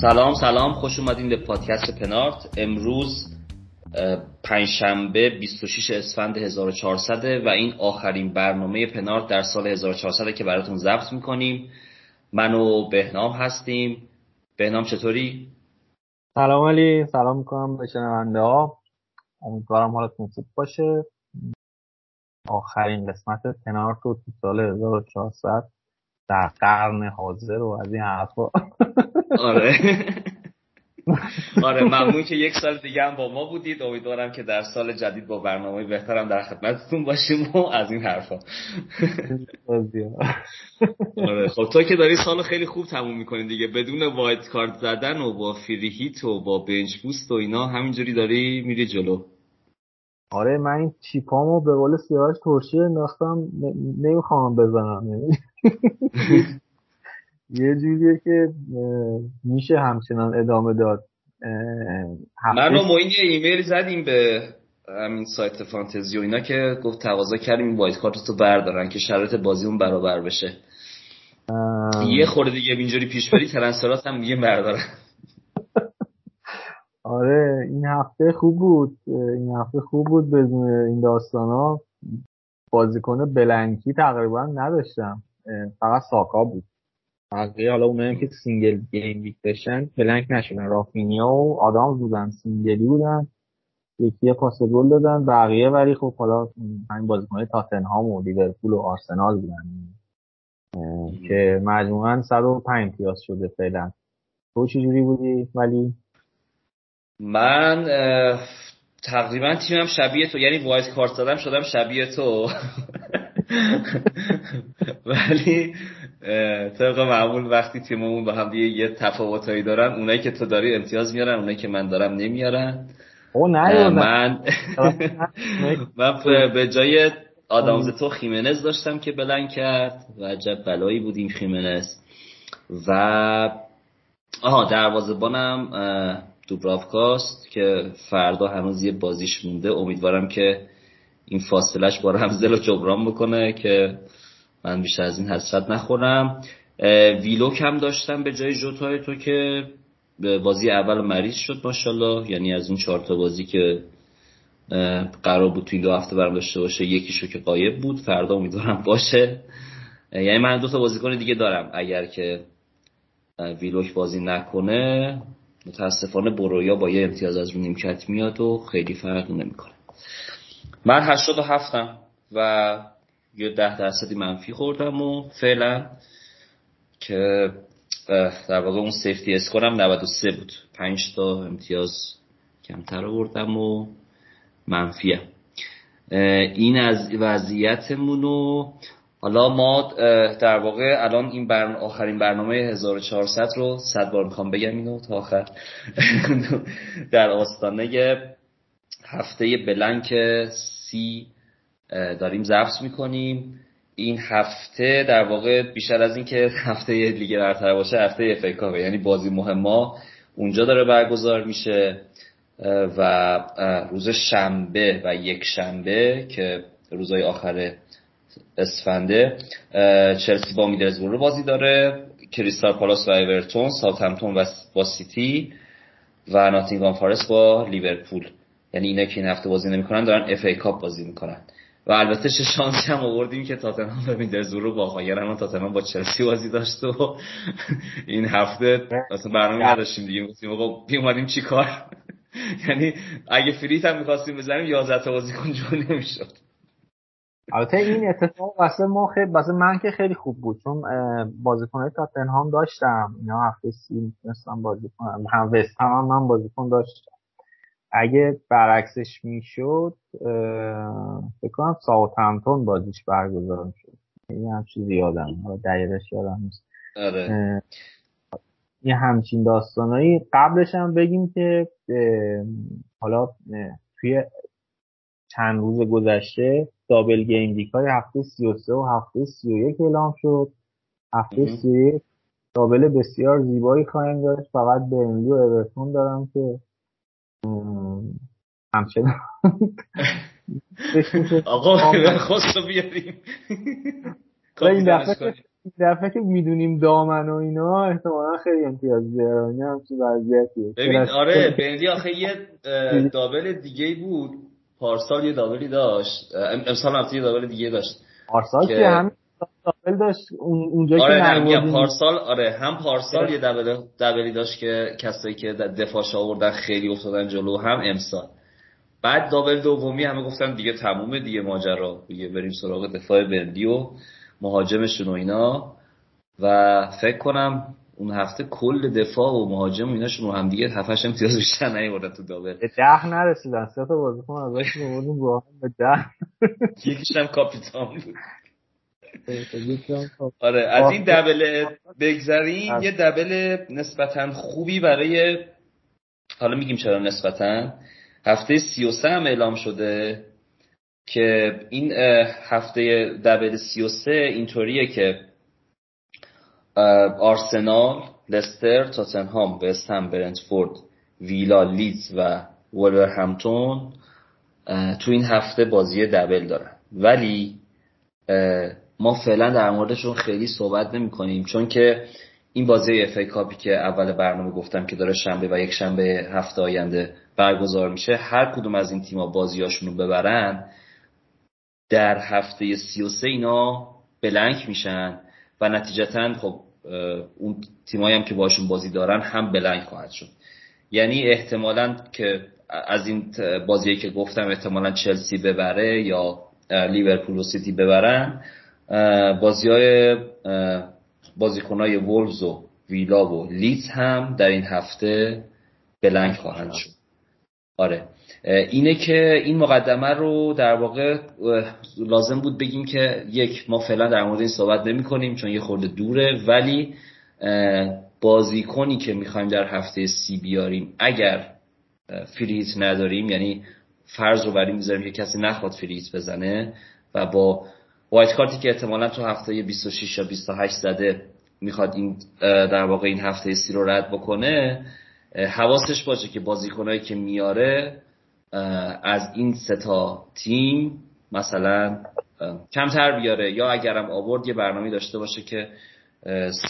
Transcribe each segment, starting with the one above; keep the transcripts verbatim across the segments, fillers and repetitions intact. سلام سلام، خوش اومدین به پادکست پنارت. امروز پنجشنبه بیست و شش اسفند هزار و چهارصد و این آخرین برنامه پنارت در سال هزار و چهارصد که براتون ضبط میکنیم. من و بهنام هستیم. بهنام چطوری؟ سلام علی، سلام میکنم به شنونده ها. امیدوارم حالتون خوب باشه. آخرین قسمت پنارت رو تو سال هزار و چهارصد در قرن حاضر و از این حرفا. آره آره ممنون که یک سال دیگه هم با ما بودید. امیدوارم که در سال جدید با برنامه‌های بهترم در خدمتتون باشیم و از این حرفا. آره خب تو که داری سالو خیلی خوب تموم می‌کنی دیگه، بدون وایت کارت زدن و با فری هیت و با بنچ بوست و اینا همینجوری داری میری جلو. آره من این چیپامو به قول سیاوش ترشی انداختم، نمیخوام بزنم. یه جوریه که میشه همچنان ادامه داد. من و موین یه ایمیل زدیم به همین سایت فانتزی و اینا که گفت تقاضا کردیم این وایت کارتتو بردارن که شرایط بازیمون برابر بشه. یه خورده دیگه اینجوری پیش بری ترنسفرات هم دیگه بردارن. آره این هفته خوب بود، این هفته خوب بود. بدون این داستانا بازیکن بلنکی تقریبا نداشتم، فقط ساکا بود. بقیه حالا اونایی که سینگل گیم ویک داشتن بلنک نشدن. رافینیا و آدام بودن، سینگلی بودن، یکی پاس گل دادن. بقیه ولی خب حالا همین بازیکن‌های تاتنهام و لیورپول و آرسنال بودن که مجموعاً صد و پنج امتیاز شده فعلا. تو چجوری بودی ولی؟ من تقریبا تیمم شبیه تو، یعنی وایت کارت زدم شدم شبیه تو. ولی طبق معمول وقتی تیممون با هم دیگه یه تفاوتایی دارن، اونایی که تو داری امتیاز میارن، اونایی که من دارم نمیارن. او نه من من به جای آدامز تو خیمنز داشتم که بلند کرد و عجب بلایی بودیم خیمنز. و آها دروازه‌بانم دوبراوکاست که فردا هنوز یه بازیش مونده. امیدوارم که این فاصلهش با رمزدل رو جبران بکنه که من بیشتر از این حسرت نخورم. ویلوک هم داشتم به جای جوتای تو که بازی اول مریض شد ماشاءالله، یعنی از اون چهار تا بازی که قرار بود توی دو هفته برام داشته باشه یکیشو که غایب بود، فردا امیدوارم باشه. یعنی من دو تا بازیکن دیگه دارم، اگر که ویلوک بازی نکنه متاسفانه برویا با یه امتیاز از رو نیمکت میاد و خیلی فرقی نمیکنه. من هشتاد و هفتم و یه ده درصدی منفی خوردم و فعلا که در واقع اون سیفتی اسکورم نود و سه بود، پنج تا امتیاز کمتر آوردم و منفیم. این از وضعیتمون. و حالا ما در واقع الان این برن... آخرین برنامه هزار و چهارصد رو صد بار میخوام بگم اینو تا آخر. در آستانه هفته بلنک سی داریم ضبط میکنیم. این هفته در واقع بیشتر از این که هفته لیگ برتر باشه، هفته اف ای کاپه، یعنی بازی مهم‌ها اونجا داره برگزار میشه. و روز شنبه و یک شنبه که روزهای آخر اسفنده، چلسی با میدلزبرو بازی داره، کریستال پالاس و اورتون، ساوثهمپتون با سیتی و ناتینگهام فارست با لیورپول. یعنی اینا که این هفته بازی نمی‌کنن دارن اف ای کاپ بازی می‌کنن. و البته چه شانسی هم آوردیم که تاتنهام با میدلزبرو با خایرم، تاتنهام با چلسی بازی داشت و این هفته اصلا برنامه نداشتیم دیگه. می‌گفتیم آقا بیومدیم چیکار؟ یعنی اگه فریت هم می‌خواستیم بزنیم یازده تا بازیکن جا نمی‌شد. البته این اتفاق واسه ما خیلی واسه من که خیلی خوب بود چون بازیکن‌های تاتنهام داشتم، اینا هفته سی مثلا بازیکن هم وست هم من بازیکن داشتم. اگه برعکسش میشد فکر کنم ساوثهمپتون بازیش برگزار میشد. این هم چیزی یادم دقیقش یادم نیست. آره. یه همچین داستانایی قبلش هم بگیم که حالا توی چند روز گذشته دابل گیم ویکای هفته سی و سه و هفته سی و یک اعلام شد. هفته سی و یک دابل بسیار زیبایی خواهیم داشت، فقط برنلی و اورتون دارم که همچنان آقا خواست رو بیاریم این دفعه که میدونیم دامن و اینا احتمالا خیلی امتیاز بیارانی همچی وضعیتیه. ببین آره برنلی آخه یه دابل دیگه بود پارسال، یه دابلی داشت امسال هم یه دابل دیگه داشت پارسال که همین دابل داشت اونجا آره که نمیگم پارسال آره هم پارسال یه دابل دابلی داشت که کسایی که دفاعش آوردن خیلی افتادن جلو، هم امسال. بعد دابل دومی همه گفتن دیگه تمومه دیگه ماجرا، دیگه بریم سراغ دفاع برنلی و مهاجمشون و اینا و فکر کنم اون هفته کل دفاع و مهاجم و ایناشون رو هم دیگه هفت هشت امتیاز بیشتر نیوردن تو دابل. به ده نرسیدن، سه تا بازیکن ازش میوردن با هم به ده. یکیش هم کاپیتان بود. آره از این دابل بگذریم، یه دابل نسبتاً خوبی برای حالا میگیم چرا نسبتاً هفته سی و سه هم اعلام شده که این هفته دابل سی و سه اینطوریه که آرسنال، لستر، تاتنهام، وست هم، برنتفورد، ویلا، لیدز و ولورهمپتون تو این هفته بازی دبل دارن، ولی ما فعلا در موردشون خیلی صحبت نمی کنیم چون که این بازی اف ای کاپی که اول برنامه گفتم که داره شنبه و یک شنبه هفته آینده برگزار میشه، هر کدوم از این تیم‌ها بازیاشون رو ببرن در هفته سی و سه اینا بلنک میشن و نتیجتاً خب اون تیمایی هم که باشون بازی دارن هم بلنک خواهد شد. یعنی احتمالاً که از این بازیه که گفتم احتمالاً چلسی ببره یا لیورپول و سیتی ببرن، بازی‌های بازیکن‌های وولفز و ویلا و لیدز هم در این هفته بلنک خواهند شد. آره اینه که این مقدمه رو در واقع لازم بود بگیم که یک ما فعلا در مورد این صحبت نمی کنیم چون یه خورده دوره، ولی بازیکنی که میخوایم در هفته سی بیاریم اگر فریت نداریم، یعنی فرض رو بریم میذاریم که کسی نخواد فریت بزنه و با وایت کارتی که احتمالا تو هفته بیست و شش یا بیست و هشت زده میخواد این در واقع این هفته سی رو رد بکنه، حواسش باشه که بازیکنایی که میاره از این سه تا تیم مثلا کمتر بیاره یا اگرم آورد یه برنامه داشته باشه که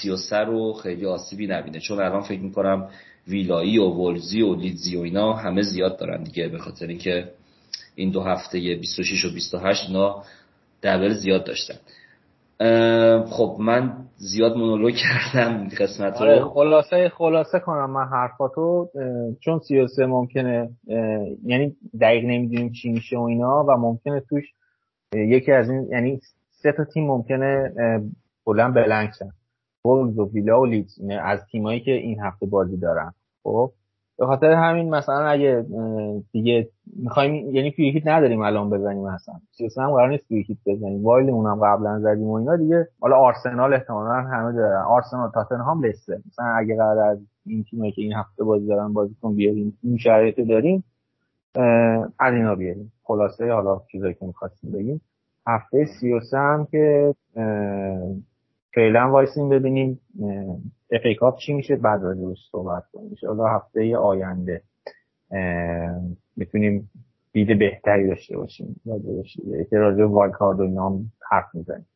سی و سه رو خیلی آسیبی نبینه، چون الان فکر میکنم ویلایی و وولزی و لیدزی و اینا همه زیاد دارن دیگه، به خاطر اینکه این دو هفته بیست و شش و بیست و هشت اینا دبل زیاد داشتن. خب من زیاد مونولوگ کردم قسمت رو. خلاصه خلاصه کنم من حرفاتو، چون سی و سه ممکنه یعنی دقیق نمیدونیم چی میشه و اینا و ممکنه توش یکی از این یعنی سه تا تیم ممکنه کلا بلنک شن، وولز و ویلا و لیدز از تیمایی که این هفته بازی دارن. خب به خاطر همین مثلا اگه دیگه می‌خوایم یعنی فریکیت نداریم الان بزنیم، مثلا سی و سه هم قرار نیست فریکیت بزنیم، وایل اونم قبلا زدیم و اینا دیگه. حالا آرسنال احتمالاً همه دارن، آرسنال، تاتنهام، لستر، مثلا اگه قرار از این تیمایی که این هفته بازی دارن بازیکن بیاریم این شرایطو داریم از اینا بیاریم. خلاصه حالا چیزایی که می‌خواستیم بگیم هفته سی و سه هم که فعلا وایسیم ببینیم اف ای کاپ چی میشه، بعد راجعش صحبت کنیم. ان شاءالله هفته آینده میتونیم دید بهتری داشته باشیم راجعش، راجع وایلد کارت و اینا هم حرف میزنیم.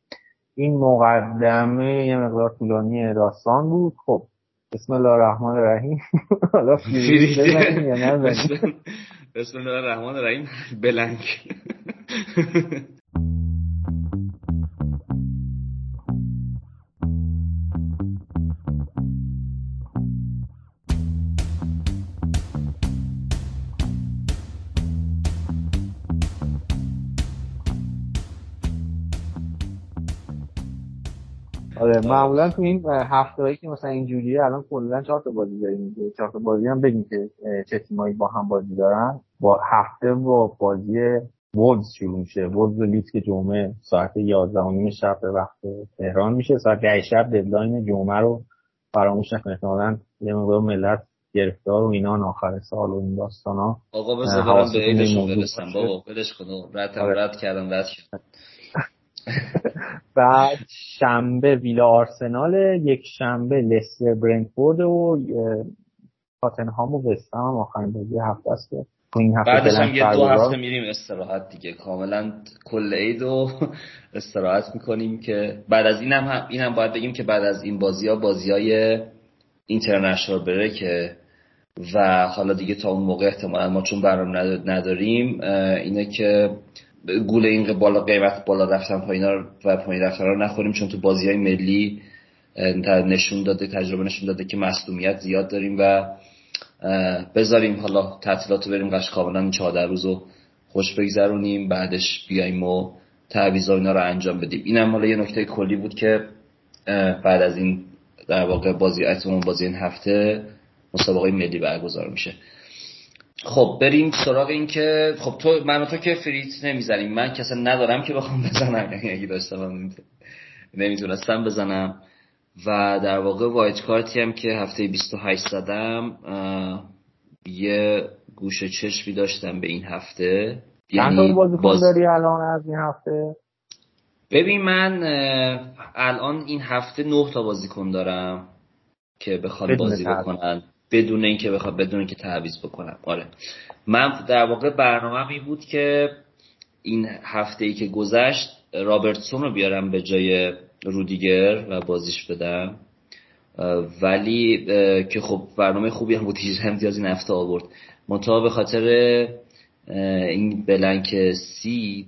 این مقدمه یه مقدار طولانی داستان بود. خب بسم الله الرحمن الرحیم. حالا فیریز بزنیم یا نه بزنیم؟ بسم الله الرحمن الرحیم. بلنک. آره معمولا تو این هفته‌ای که مثلا اینجوریه الان کلاً چهار تا بازی داریم، چهار تا بازی هم بگیم که چه تیمایی با هم بازی دارن. با هفته با بازی وولز شروع میشه، وولز و لیدز که جمعه ساعت یازده و نیم شب به وقت تهران میشه، ساعت ده شب ددلاین جمعه رو فراموش نکنید. مثلا یه مقدار ملت گرفتار و اینا آخر سال و این داستانا. آقا بذار برام به عیدشون برسم بابا، ولش کن رد رد کردم رد شد. بعد شنبه ویلا آرسنال، یک شنبه لستر برنتفورد و تاتنهام و وست هم آخرین بازی هفته است که بعدش هم یه دو هفته میریم استراحت دیگه، کاملا کل عید رو استراحت میکنیم که بعد از این هم این هم باید بگیم که بعد از این بازی ها بازی های اینترنشنال بریکه و حالا دیگه تا اون موقع احتمالا ما چون برنامه نداریم اینه که گول این بالا قیمت بالا رفتن پایینا و پایین رفتن رو نخوریم، چون تو بازی های ملی نشون داده تجربه نشون داده که مصدومیت زیاد داریم و بذاریم حالا تعطیلاتو بریم قش کاملا این چهارده روزو خوش بگذرونیم، بعدش بیایم و تعویضا اینا رو انجام بدیم. اینم حالا یه نکته کلی بود که بعد از این در واقع بازی اتمون بازی این هفته مسابقه ملی برگزار میشه. خب بریم سراغ این که خب تو من و تو که فریت نمیزنیم، من که اصلا ندارم که بخوام بزنم، اگه داشتم نمیتونستم بزنم و در واقع وایت کارتی هم که هفته بیست و هشت زدم یه گوشه چشمی داشتم به این هفته. چند تا بازیکن داری الان از این هفته؟ ببین من الان این هفته نه تا بازیکن دارم که بخوام بازی بکنن بدون اینکه بخوام بدون اینکه تعویض بکنم. آره من در واقع برنامه‌م این بود که این هفته‌ای که گذشت رابرتسون رو بیارم به جای رودیگر و بازیش بدم، ولی که خب برنامه خوبی هم بود هم دیاز این هفته آورد، منتها به خاطر این بلنک سی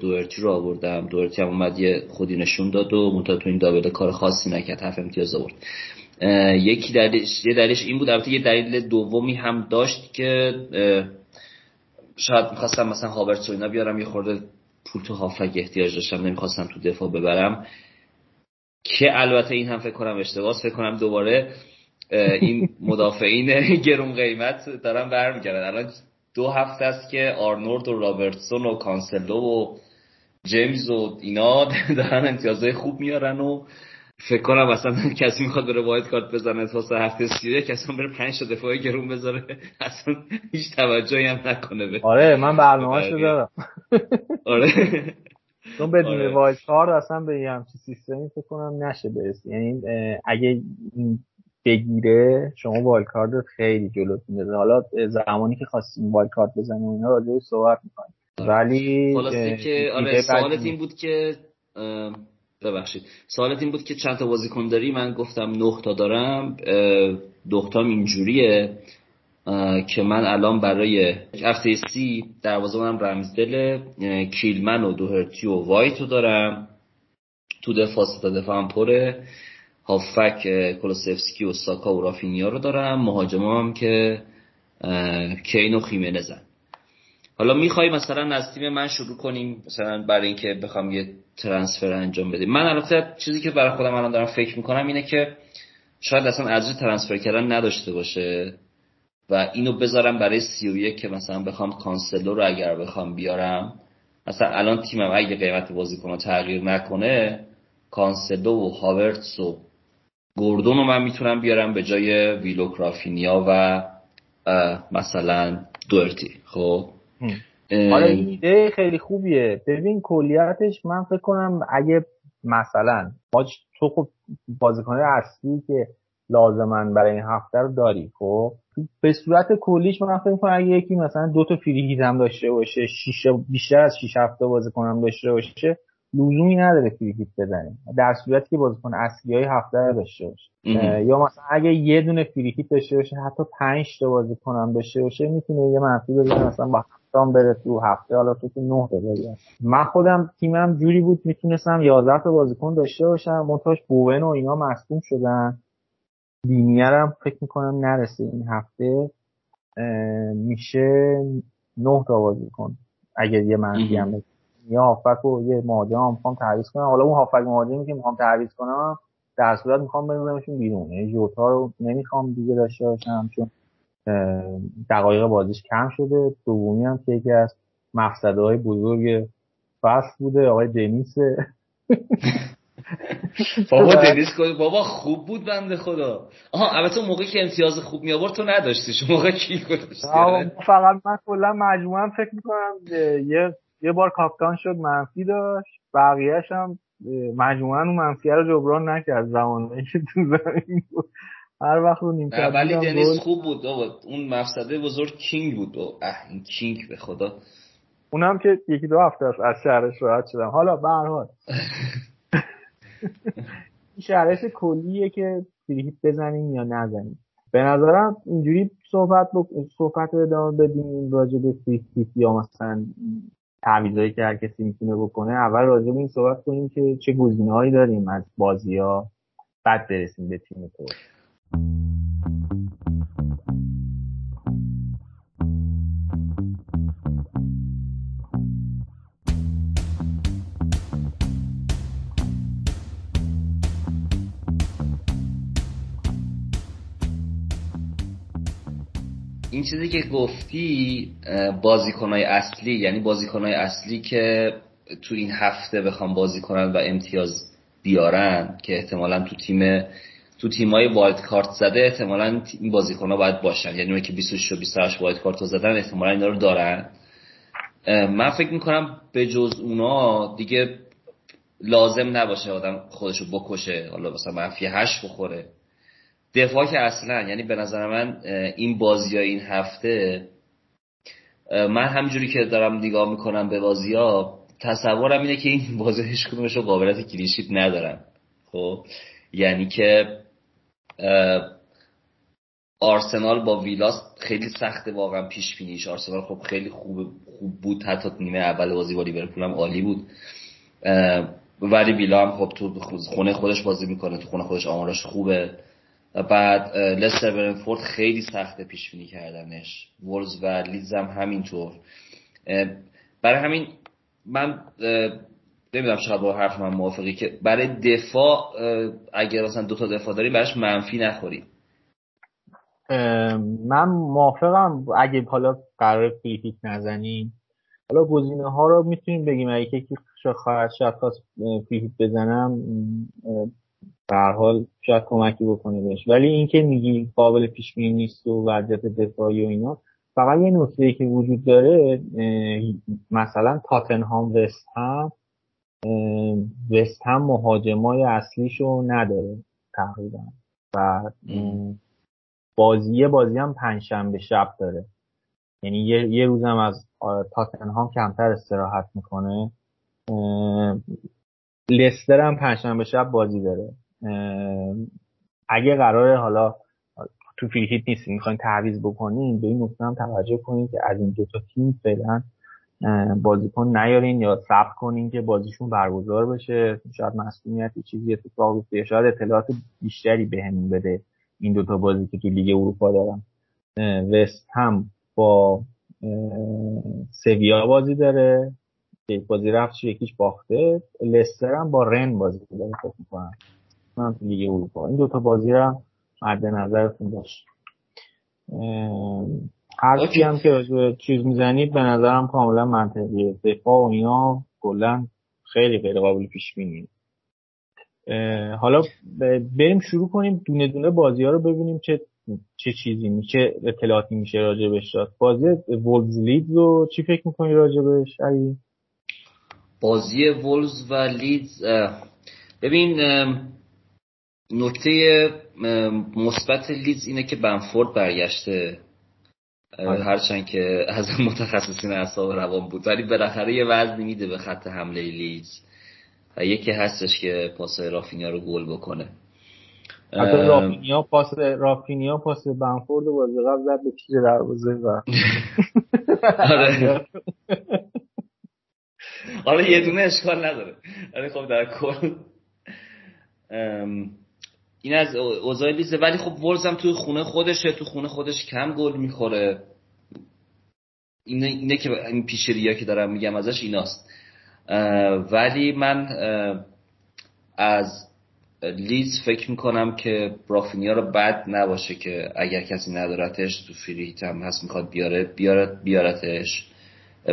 دوهرتی رو آوردم. دوهرتی هم اومد یه خودی نشون داد و منتها تو این دابل کار خاصی نکرد، هفت امتیاز آورد. یکی دلیلش یه دلیلش این بود، البته یه دلیل دومی هم داشت که شاید می‌خواستم مثلا هاورتس و اینا بیارم، یه خورده پول تو هافک احتیاج داشتم، نمی‌خواستم تو دفاع ببرم، که البته این هم فکر کنم اشتباه فکر کنم دوباره این مدافعین گرون قیمت دارن برمیگردن. الان دو هفته است که آرنولد و رابرتسون و کانسلو و جیمز و اینا دارن امتیازهای خوب میارن و فکر کنم اصلا کسی میخواد بره وایت کارت بزنه واسه هفته سیره، کسی هم بره پنج تا دفاعی گرون بذاره اصلا هیچ توجهی هم نکنه به. آره من برنامه‌اشو دارم. آره چون بدون آره. وایت کارت اصلا به یه همچین سیستمی فکر کنم نشه برسید، یعنی اگه بگیره شما وایت کارت رو خیلی جلو میندازه. حالا زمانی که خواستیم وایت کارت بزنیم و اینا راجعش صحبت می‌کنیم، ولی خلاصه که آره سوالت این بود که ببخشید سوالت این بود که چند تا بازیکن داری؟ من گفتم نه تا دارم. دوختام اینجوریه که من الان برای هفته سی دروازه‌بانم رمزدل کیلمن و دوهرتی و وایت رو دارم، تو دفاع ستا دفاعم پره، هافک کولوسفسکی و ساکا و رافینیا رو دارم، مهاجمام که کین و خیمنزن. حالا میخوایی مثلا از تیم من شروع کنیم مثلا برای اینکه بخوام یه ترانسفر انجام بدیم؟ من البته چیزی که برای خودم الان دارم فکر میکنم اینه که شاید اصلا ارزش ترانسفر کردن نداشته باشه و اینو بذارم برای سی و یک که مثلا بخوام کانسلو رو اگر بخوام بیارم، مثلا الان تیمم اگه قیمت بازیکن‌ها تغییر نکنه کانسلو و هاورتس و گوردون رو من میتونم بیارم به جای ویلوک، رافینیا و مثلا دوهرتی. خب حالا ایده خیلی خوبیه. ببین کلیتش من فکر کنم اگه مثلا تو خب بازیکن‌های اصلی که لازمن برای این هفته رو داری، خب به صورت کلیش من فکر می‌کنم اگه یکی مثلا دو تا فریگیت هم داشته باشه، شیشه بیشتر از شیش هفته بازیکن هم داشته باشه لزومی نداره فریگیت بزنیم، در صورتی که بازیکن اصلیای هفته رو داشته باشه. یا مثلا اگه یه دونه فریگیت داشته باشه، حتی پنج تا بازیکن هم داشته باشه، میتونه یه منفی بزنه مثلا با هم بره تو هفته. حالا تو که نه تا داری، من خودم تیمم جوری بود میتونستم یازده تا بازیکن داشته باشم، منتهاش بوون و اینا مصدوم شدن، دینیرم فکر میکنم نرسه این هفته، میشه نه تا بازیکن اگه یه منفی هم بزنم، یا هافک و یه مهاجم میخوام تعویض کنم. حالا اون هافک مهاجمی که میخوام تعویض کنم در صورت میخوام بنوزمشون بیرون. یعنی جوتا رو نمیخوام دیگه داشته باشم چون دقایق بازیش کم شده. دومی هم که یکی از مفسدهای بزرگ فصل بوده آقای دنیسه. بابا دنیس بابا خوب بود بنده خدا. آها البته موقعی که امتیاز خوب می آورد تو نداشتیش، موقع کی گذاشتی؟ فقط من کلا مجموعه فکر می‌کنم یه یه بار کاپیتان شد منفی داشت، بقیه‌اش هم مجموعه اون منفیه رو جبران نکرد زمانی که تو زمین بود. هر وقت رو نیم کرد ولی دنیس خوب بود بابا. اون مفسده بزرگ کینگ بود. اه این کینگ به خدا. اونم که یکی دو هفته است از شهرش راحت شدم. حالا به هر حال شهرش کلیه که فریکیت بزنیم یا نزنیم. به نظرم اینجوری صحبت ب... صحبت رو ادامه بدیم راجع به فریکیت یا مثلا تعویضایی که هر کسی میتونه بکنه. اول راجع به این صحبت کنیم که چه گزینه‌هایی داریم از بازی‌ها، بعد برسیم به تیم کل. این چیزی که گفتی بازیکن‌های اصلی، یعنی بازیکن‌های اصلی که تو این هفته بخوام بازی کنن و امتیاز بیارن که احتمالاً تو تیم تو تیمای وایلد کارت زده احتمالاً این بازیکن‌ها باید باشن، یعنی اونایی که بیست و شش و بیست و هشت وایلد کارت زدن احتمالاً اینا رو دارن. من فکر می‌کنم به جز اونا دیگه لازم نباشه آدم خودشو بکشه، حالا مثلا منفی هشت بخوره. دفاع که اصلا، یعنی به نظر من این بازی ها این هفته، من همجوری که دارم نگاه میکنم به بازی ها تصورم اینه که این بازی هیچ کدومش رو قابلیت کلین شیت ندارن. خب یعنی که آرسنال با ویلا خیلی سخته واقعا پیش بینیش. آرسنال خب خیلی خوب خوب بود، حتی نیمه اول بازی با لیورپول هم عالی بود، ولی ویلا هم خب تو خونه خودش بازی میکنه، تو خونه خودش آمارش خوبه. بعد لستر برنفورد خیلی سخته پیش بینی کردنش، وولز و لیدز هم همینطور. برای همین من نمیدونم چقدر با حرف من موافقی که برای دفاع اگر اصلا دو تا دفاع داریم براش منفی نخوریم. من موافقم اگه حالا قرار فریکیک نزنیم. حالا گزینه ها رو میتونیم بگیم، اگه که خواهد شاید خواست فریکیک بزنم به هر حال شاید کمکی بکنه بهش. ولی اینکه میگی قابل پیش بینی نیست و وضعیت دفاعی و اینا، فقط یه نکته‌ای که وجود داره مثلا تاتنهام وست هم وست هم مهاجمای اصلیشو نداره تقریبا و بازی بازی هم پنجشنبه شب داره، یعنی یه, یه روزم از تاتنهام کمتر استراحت میکنه. لستر هم پنجشنبه شب بازی داره. اگه قراره حالا تو فری‌کیک نیست میخواین تعویض بکنین، به این نکته هم توجه کنین که از این دو تا تیم فعلا بازیکن نیارین یا صبر کنین که بازیشون برگزار بشه. شاید مسئولیت چیزی اتفاق بیفته، شاید اطلاعات بیشتری بهمون بده این دو تا بازی که تو لیگ اروپا دارن. وست هم با سویا بازی داره، یک بازی رفت یکیش باخته. لستر هم با رن بازی داره فکر می‌کنم من تو لیگ اروپا. این دوتا بازی را مد نظرتون باشه. هر چی هم که چیز میزنید به نظرم کاملا منطقیه. دفاع و اینا کلا خیلی غیر قابل پیش بینی. حالا بریم شروع کنیم دونه دونه بازی‌ها رو ببینیم چه چه چیزی میشه، اطلاعاتی میشه راجع بهش داد. بازی وولز لیدز رو چی فکر می‌کنی راجع بهش علی؟ بازی وولز و لیدز، ببین نکته مثبت لیدز اینه که بنفورد برگشته، هرچند که از متخصصین اعصاب روان بود ولی بالاخره یه وزنی میده به خط حمله لیدز. یکی هستش که پاس رافینیا رو گل بکنه. حتی رافینیا پاس رافینیا پاس بنفورد رو بازی قبل زد به پیش دروازه و آره حالا یه دونه اشکال نداره. ولی خب در کل این از اوضاع لیزه. ولی خب وولز هم توی خونه خودشه، تو خونه خودش کم گل میخوره. اینه, اینه که این پیشری‌ها که دارم میگم ازش ایناست. ولی من از لیز فکر میکنم که رافینیا رو بد نباشه که اگر کسی ندارتش تو فریت هم هست میخواد بیاره بیارت بیارتش.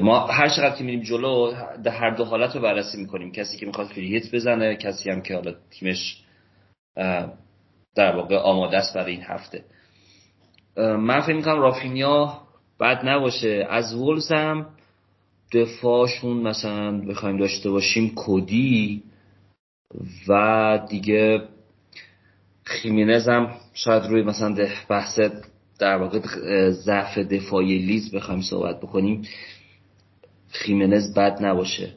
ما هر چقدر که میریم جلو در هر دو حالت رو بررسی میکنیم، کسی که میخواد فریت بزنه، کسی هم که حالا تیمش در واقع آماده است برای این هفته. من فکر میکنم رافینیا بد نباشه. از وولز هم دفاعشون مثلا بخوایم داشته باشیم کودی و دیگه خیمینز هم شاید روی مثلا بحث در واقع ضعف دفاعی لیز بخوایم صحبت بکنیم خیمینز بد نباشه،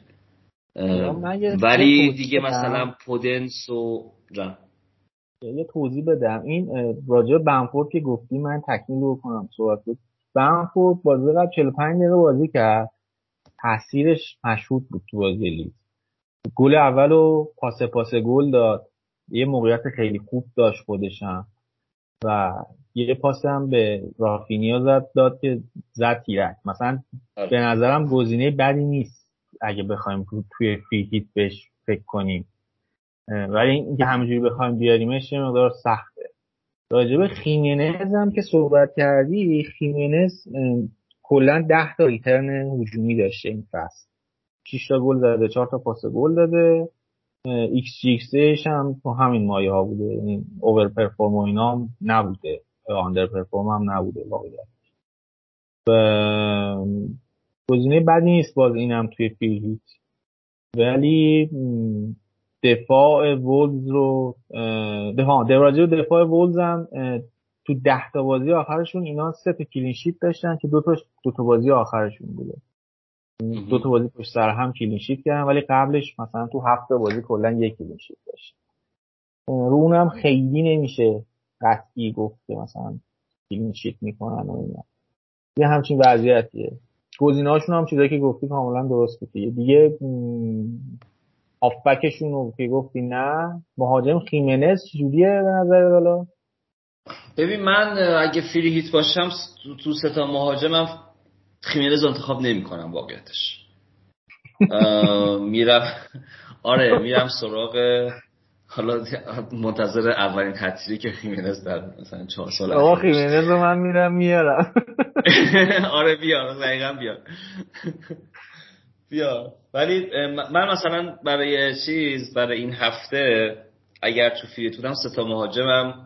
ولی دیگه مثلا پودنس و جان یه توضیح بدم این راجع بنفورد که گفتی من تکمیل رو کنم صحبت. بنفورد بازی قبل چهل و پنج دقیقه بازی کرد، تاثیرش مشهود بود تو بازی لیز. گل اولو پاسه پاسه گل داد، یه موقعیت خیلی خوب داشت خودشم و یه پاس هم به رافینیا زد داد که زد تیرک. مثلا آره. به نظرم گزینه بدی نیست اگه بخوایم توی فیکیت بهش فکر کنیم، ولی اینکه همینجوری بخوایم بیاریمش یه مقدار سخته. راجب خیمینز هم که صحبت کردی، خیمینز کلا ده تا ریترن هجومی داشته این فصل، شش تا گل زده، چهار تا پاس گل داده، ایکس جی ایکسش هم تو همین مایه ها بوده، یعنی اوور پرفورم و اینا هم نبوده، آندر پرفورم هم نبوده واقعا. و گزینه بدی نیست باز اینم توی فیلیت، ولی دفاع وولز رو دفاع دراجه دفاع وولز هم تو ده تا بازی آخرشون اینا سه تا کلین شیت داشتن که دو تا دو تا بازی آخرشون بوده، دو تا بازی پشت سر هم کلین شیت کردن، ولی قبلش مثلا تو هفت تا بازی کلا یک کلین شیت داشت. رو اونم خیلی نمیشه قطعی گفت که مثلا کلین شیت میکنن و اینا. یه همچین وضعیتیه. گزینه‌هاشون هم چیزایی که گفتی کاملا درست بوده. دیگه هافبکشون رو که گفتی نه، مهاجم خیمنز چجوریه به نظر بالا؟ ببین من اگه فری هیت باشم تو سه تا مهاجمم خیمنز انتخاب نمی کنم واقعیتش. میرم آره میرم سراغ حالا منتظر اولین هتریک که خیمنز در مثلا چهار سال آقا خیمنز رو من میرم میارم. آره بیار دقیقاً بیار بیار. ولی من مثلا برای چیز برای این هفته اگر تو فیتونم سه تا مهاجمم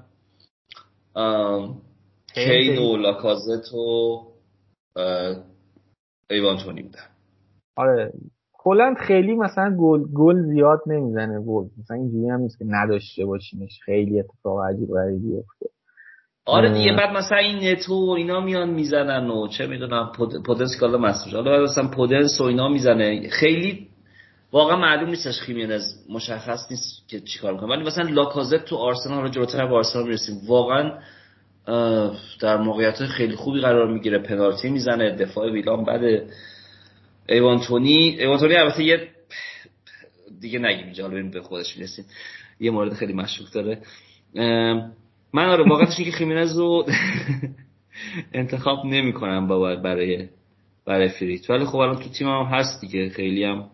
کین و لاکازت و ایوان تونی بودن. آره کلا خیلی مثلا گل گل زیاد نمیزنه گل، مثلا اینجوری هم نیست که نداشته باشینش، خیلی اتفاق عجیب غریبی افتاد. آره دیگه بعد مثلا این نتو اینا میان میزنن و چه میدونم پودنس کالا مسئول، حالا مثلا پودنس و اینا میزنه، خیلی واقعا معلوم نیستش خیمینز مشخص نیست که چیکار کنه. ولی مثلا لاکازت تو آرسنال رو جلوتر با آرسنال میرسیم، واقعا در موقعیت خیلی خوبی قرار میگیره، پنالتی میزنه، دفاع ویلان بده. ایوان تونی ایوان تونی البته یه دیگه نگیم جالبین به خودش میرسیم، یه مورد خیلی مشکوک داره. من آره واقعاش اینه که خیمینز رو انتخاب نمی‌کنم با برای برای فریت، ولی خب الان تو تیمم هست دیگه خیلی هم.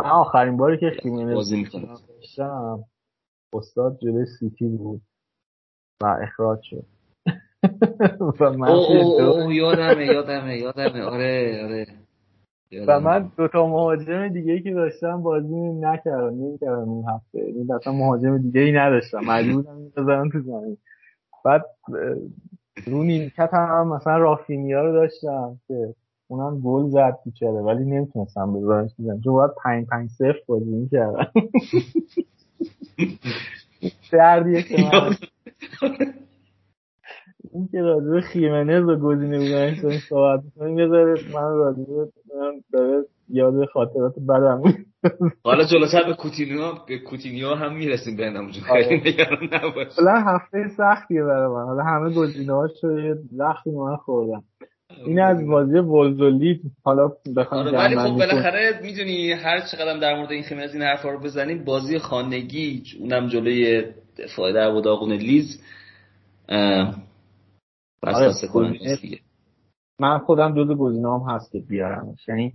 من آخرین باری که خیمینز بازی می‌کردم استاد جلوی سیتی بود و اخراج شد. و من اوه یادمه یادمه یادمه آره آره و من دو تا مهاجم دیگه که داشتم بازی نکردم نمی‌کردم این هفته، یعنی اصلا مهاجم دیگه‌ای نداشتم، مجبورم می‌ذارم تو زمین. بعد رو نیمکت هم مثلا رافینیا رو داشتم که اونم گل زد بیچاره، ولی نمی‌تونستم بذارمش بزنه چون باید پنج پنج صفر بازی می‌کردم. دردیه که من این که راجب خیمنز رو گزینه بودنش داریم صحبت می‌کنیم بذاره من راجب داره یاد خاطرات بدم. حالا جلوتر به کوتینیو به کوتینیو هم میرسیم به نموجود، خیلی نگران نباش. حالا هفته سختیه برای من، حالا همه گزینه‌هاش رو زخمی من خوردم. این از بازی ولزولی حالا بخوام آره، ولی خب بالاخره میدونی هر چقدرم در مورد این خیمنز این حرفا رو بزنیم، بازی خانگی اونم جلوی دفاع در و داغون لیز بس دیگه. من خودم دو تا گزینه‌ام هست که بیارم، یعنی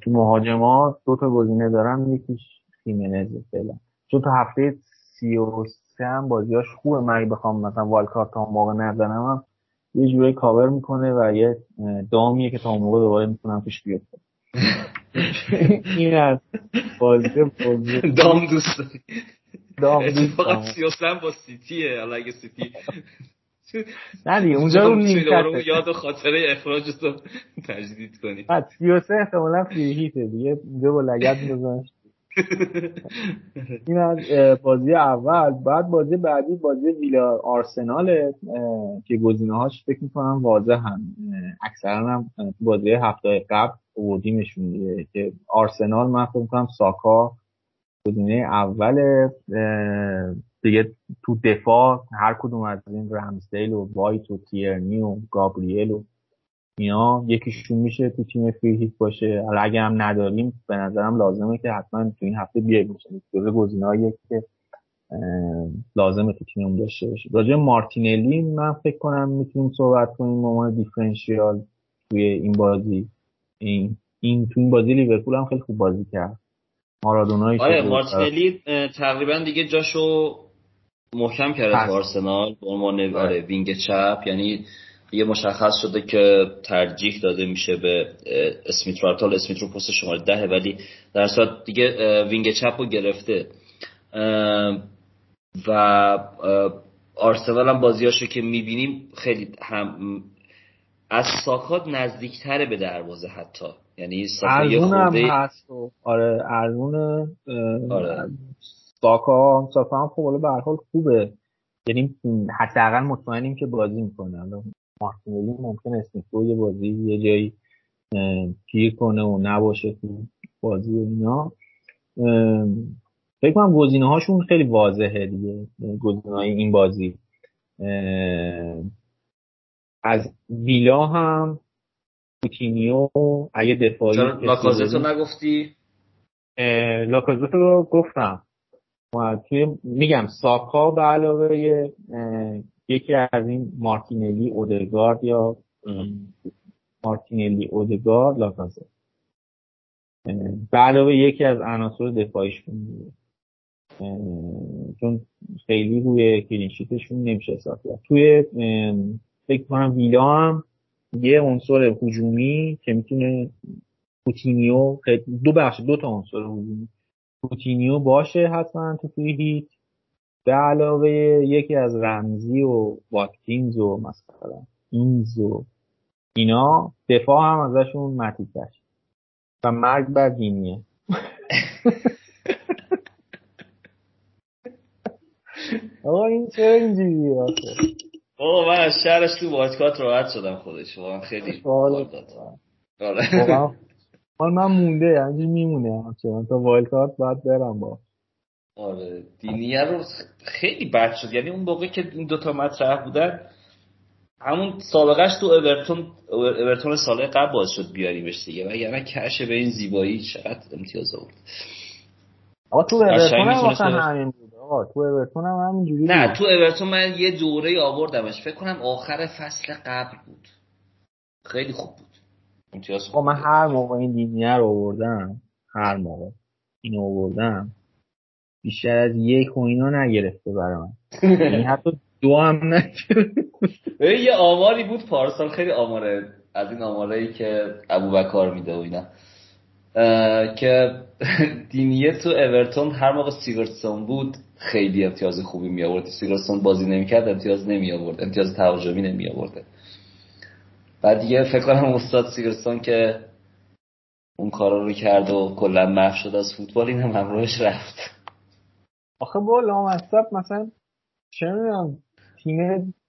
تو مهاجما دو تا گزینه دارم، یکیش خیمنزه فعلا چون تا هفته سی و سه هم بازیاش خوبه، من بخوام مثلا والکارت تا موقع نزنم هم یه جوری کاور میکنه و یه دامیه که تا اون موقع دوباره میتونم پیش بیفته. این از بازی بازی دام دوست داری دام دوست داری فقط سی و سه هم با سیتیه. حالا اگه سیتی نه دیگه اونجا رو نیمکت یاد و خاطره اخراجش رو تجدید کنی. بعد سی و سه احتمالاً فریهیته دیگه، اونجا با لگد می‌ذارن. این از بازی اول. بعد بازی بعدی بازی ویلا آرسنال که گزینه‌هاش فکر می‌کنم واضحه، هم اکثرا هم بازی هفته قبل آوردیمشون دیگه که آرسنال من فکر می‌کنم ساکا گزینه اوله دیگه. تو دفاع هر کدوم از این رمزدیل و وایت و تیرنی و گابریل و اینا یکیشون میشه تو تیم فری هیت باشه. حالا اگه هم نداریم به نظرم لازمه که حتما تو این هفته بیای باشه، جزو گزینه‌هایی که لازمه تو تیممون داشته باشه. راجع مارتینلی من فکر کنم میتونیم صحبت کنیم به عنوان دیفرنشیال توی این بازی. این این تو این بازی لیورپول هم خیلی خوب بازی کرد. مارادونای آره مارتینلی تقریبا دیگه جاشو محکم کرده تو آرسنال به عنوان وینگ چپ، یعنی یه مشخص شده که ترجیح داده میشه به اسمیت راتال. اسمیت رو پست شماره ده ولی در صورت دیگه وینگ چپ رو گرفته و آرسنال هم بازیاشو که میبینیم خیلی هم از ساکات نزدیکتره به دروازه، حتی یعنی ساکای خوبه و... آره ارزونه آره. ساکا هم ساکا هم خب به هر حال خوبه، یعنی حداقل مطمئنیم که بازی میکنه. مارتینلی ممکنه اسمیتو یه بازی یه جایی پیر کنه و نباشه تو بازی اینا. فکر کنم گزینه هاشون خیلی واضحه دیگه. گزینه های این بازی از ویلا هم کوتینیو اگه دفاعی لاکازتو نگفتی؟ لاکازتو رو گفتم توی میگم ساکا به علاوه یکی از این مارتینلی اودگارد یا مارتینلی اودگارد لاکازت به علاوه یکی از عناصر دفاعیشون، چون خیلی روی کلین شیتشون نمیشه حساب کرد. توی فکر کنم ویلا هم یه عنصر هجومی که میتونه کوتینیو دو بخش دو تا عنصر هجومی کوتینیو باشه حتما تو توی هیت به علاوه یکی از رمزی و واتکینز و مثلا اینز و اینا. دفاع هم ازشون متیک باشه و مرگ بر دینیه. آقا این چه اینجوری باشه؟ آقا من از شهرش تو واتکات راحت شدم خودش واقعا خیلی باحال داد. آره من من مونده همینجوری میمونه چون تا وایلد کارت بعد برم با آره دینیه رو خیلی بد شد، یعنی اون موقع که این دوتا مطرح بودن همون سابقهش تو اورتون اورتون سال قبل باعث شد بیاریمش دیگه، وگرنه کش به این زیبایی چقدر امتیاز آورد. آقا تو اورتون هم مثلا همین بود. آقا تو اورتون هم همینجوری نه بود. تو اورتون من یه دوره آوردمش فکر کنم آخر فصل قبل بود، خیلی خوب بود امتیاز. آقا من هر موقع این دینیه رو آوردم هر موقع اینو آوردم بیشتر از یک کوین ها نگرفته برای من، یعنی حتی دو هم نگرفته. یه آماری بود پارسال خیلی آماره از این آمارهایی که ابوبکر میده و اینا که دینیه تو اورتون هر موقع سیگرسون بود خیلی امتیاز خوبی می آورد. سیگرسون بازی نمیکرد امتیاز نمی آورد، امتیاز تهاجمی نمی آورد. بعد دیگه فکر کنم استاد سیگرسون که اون کارا رو کرد و کلا محو شد از فوتبال این هم همراهش رفت. آخه با لامصب مثلا چه میدونم تیم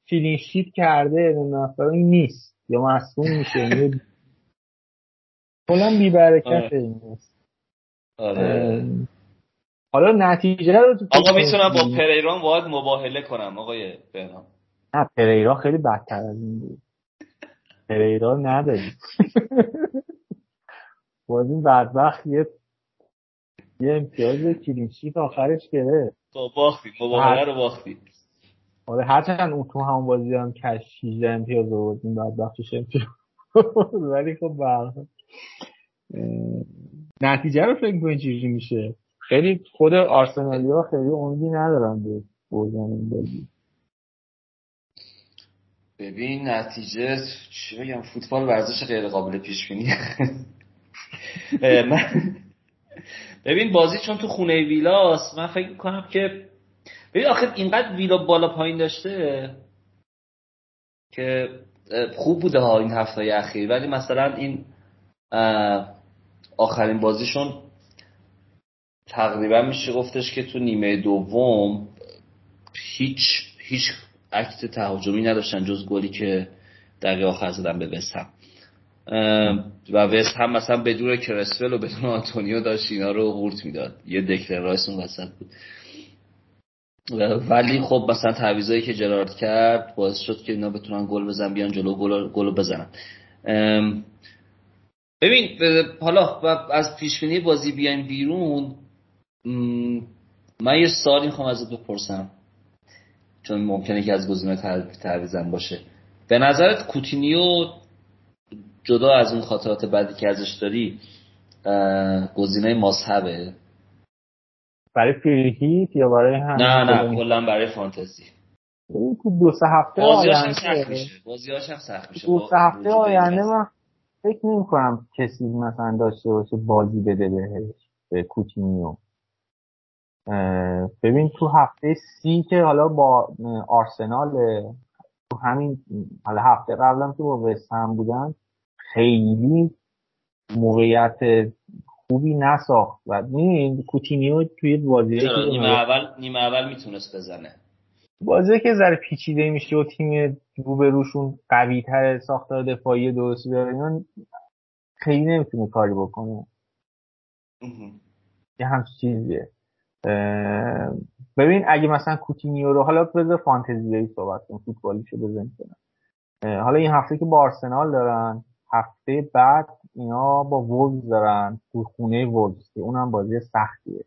کلین شیت کرده مثلا این نیست یا مصدوم میشه کلا بی برکت این است. آره حالا نتیجه رو تو آقا میتونم با پریران باید مباهله کنم آقای بهنام. نه پریران خیلی بدتر از این بود، پریران نداری باز این بدبخت یه یه امتیاز کلین شیت آخرش گرفت. با باختی مباهله هر... رو باختی. آره هرچند اون تو همون بازی هم کش شانزده امتیاز آوردیم بعد بخشش امتیاز ولی خب برخ نتیجه رو فکر کنید چجوری میشه. خیلی خود آرسنالیا خیلی امیدی ندارن به بردن این بازی. ببین نتیجه چی بگم، فوتبال ورزش غیر قابل پیش بینی. من ببین بازی چون تو خونه ویلاست، من فکر می‌کنم که ببین آخر اینقدر ویلا بالا پایین داشته که خوب بوده ها این هفته‌های اخیر، ولی مثلا این آخرین بازیشون تقریبا میشه گفتش که تو نیمه دوم هیچ هیچ اکت تهاجمی نداشتن جز گلی که دقیقه آخر زدن به وست هم، و وست هم مثلا بدون کرسفل و بدون آنتونیو داشت اینا رو غورت میداد، یه دکلر رایس اون وسط بود. ولی خب مثلا تعویضایی که جرارد کرد باعث شد که اینا بتونن گل بزنن، بیان جلو گل رو بزنن. ببین حالا از پیشبینی بازی بیایم بیرون، من یه سوالی میخوام ازت بپرسم چون ممکنه که از گزینه تعویضم باشه. به نظرت کوتینیو جدا از اون خاطرات بعدی که ازش داری گزینه مذهبه برای فریکی یا برای هم؟ نه نه کلا برای فانتزی. دو سه هفته بازیاشم سخت میشه بازیاشم سخت میشه دو سه هفته آینده من فکر نمی‌کنم کسی مثلا داشته باشه بازی بده بهش به کوتینیو. ببین تو هفته سی که حالا با آرسنال، تو همین حالا هفته قبلم که با وست هم بودن، خیلی موقعیت خوبی نساخت و می‌بینید کوتینیو توی بازی که نیمه اول نیمه اول میتونست بزنه، بازی که ذره پیچیده میشه و تیم روبروشون قوی‌تر، ساختار دفاعی درستی داره، اینا خیلی نمیتونه کاری بکنه. یه همچین چیزیه. ببین اگه مثلا کوتینیو رو حالا بذار فانتزیایی صحبت کنیم، فوتبالیشو بزنیم کنم. حالا این هفته که با آرسنال دارن، هفته بعد اینا با وولز دارن تو خونه وولز که اونم بازی سختیه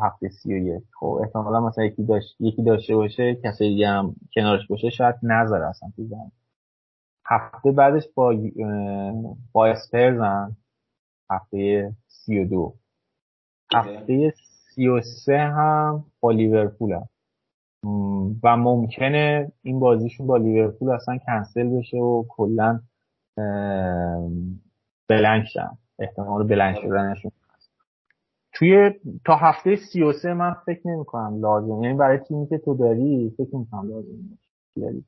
هفته سی و یک. خب احتمالا مثلا یکی داشت یکی داشته باشه، کسی دیگه هم کنارش باشه شاید نذاره اصلا تو زمین. هفته بعدش با با اسپرزن هفته سی و دو، هفته سی و سه هم با لیورپول هم. و ممکنه این بازیشون با لیورپول اصلا کنسل بشه و کلا بلنگ شدن، احتمال بلنگ شدنشون هست. توی تا هفته سی و سه من فکر نمی کنم لازم، یعنی برای تیمی که تو داری فکر نمی کنم لازم داری.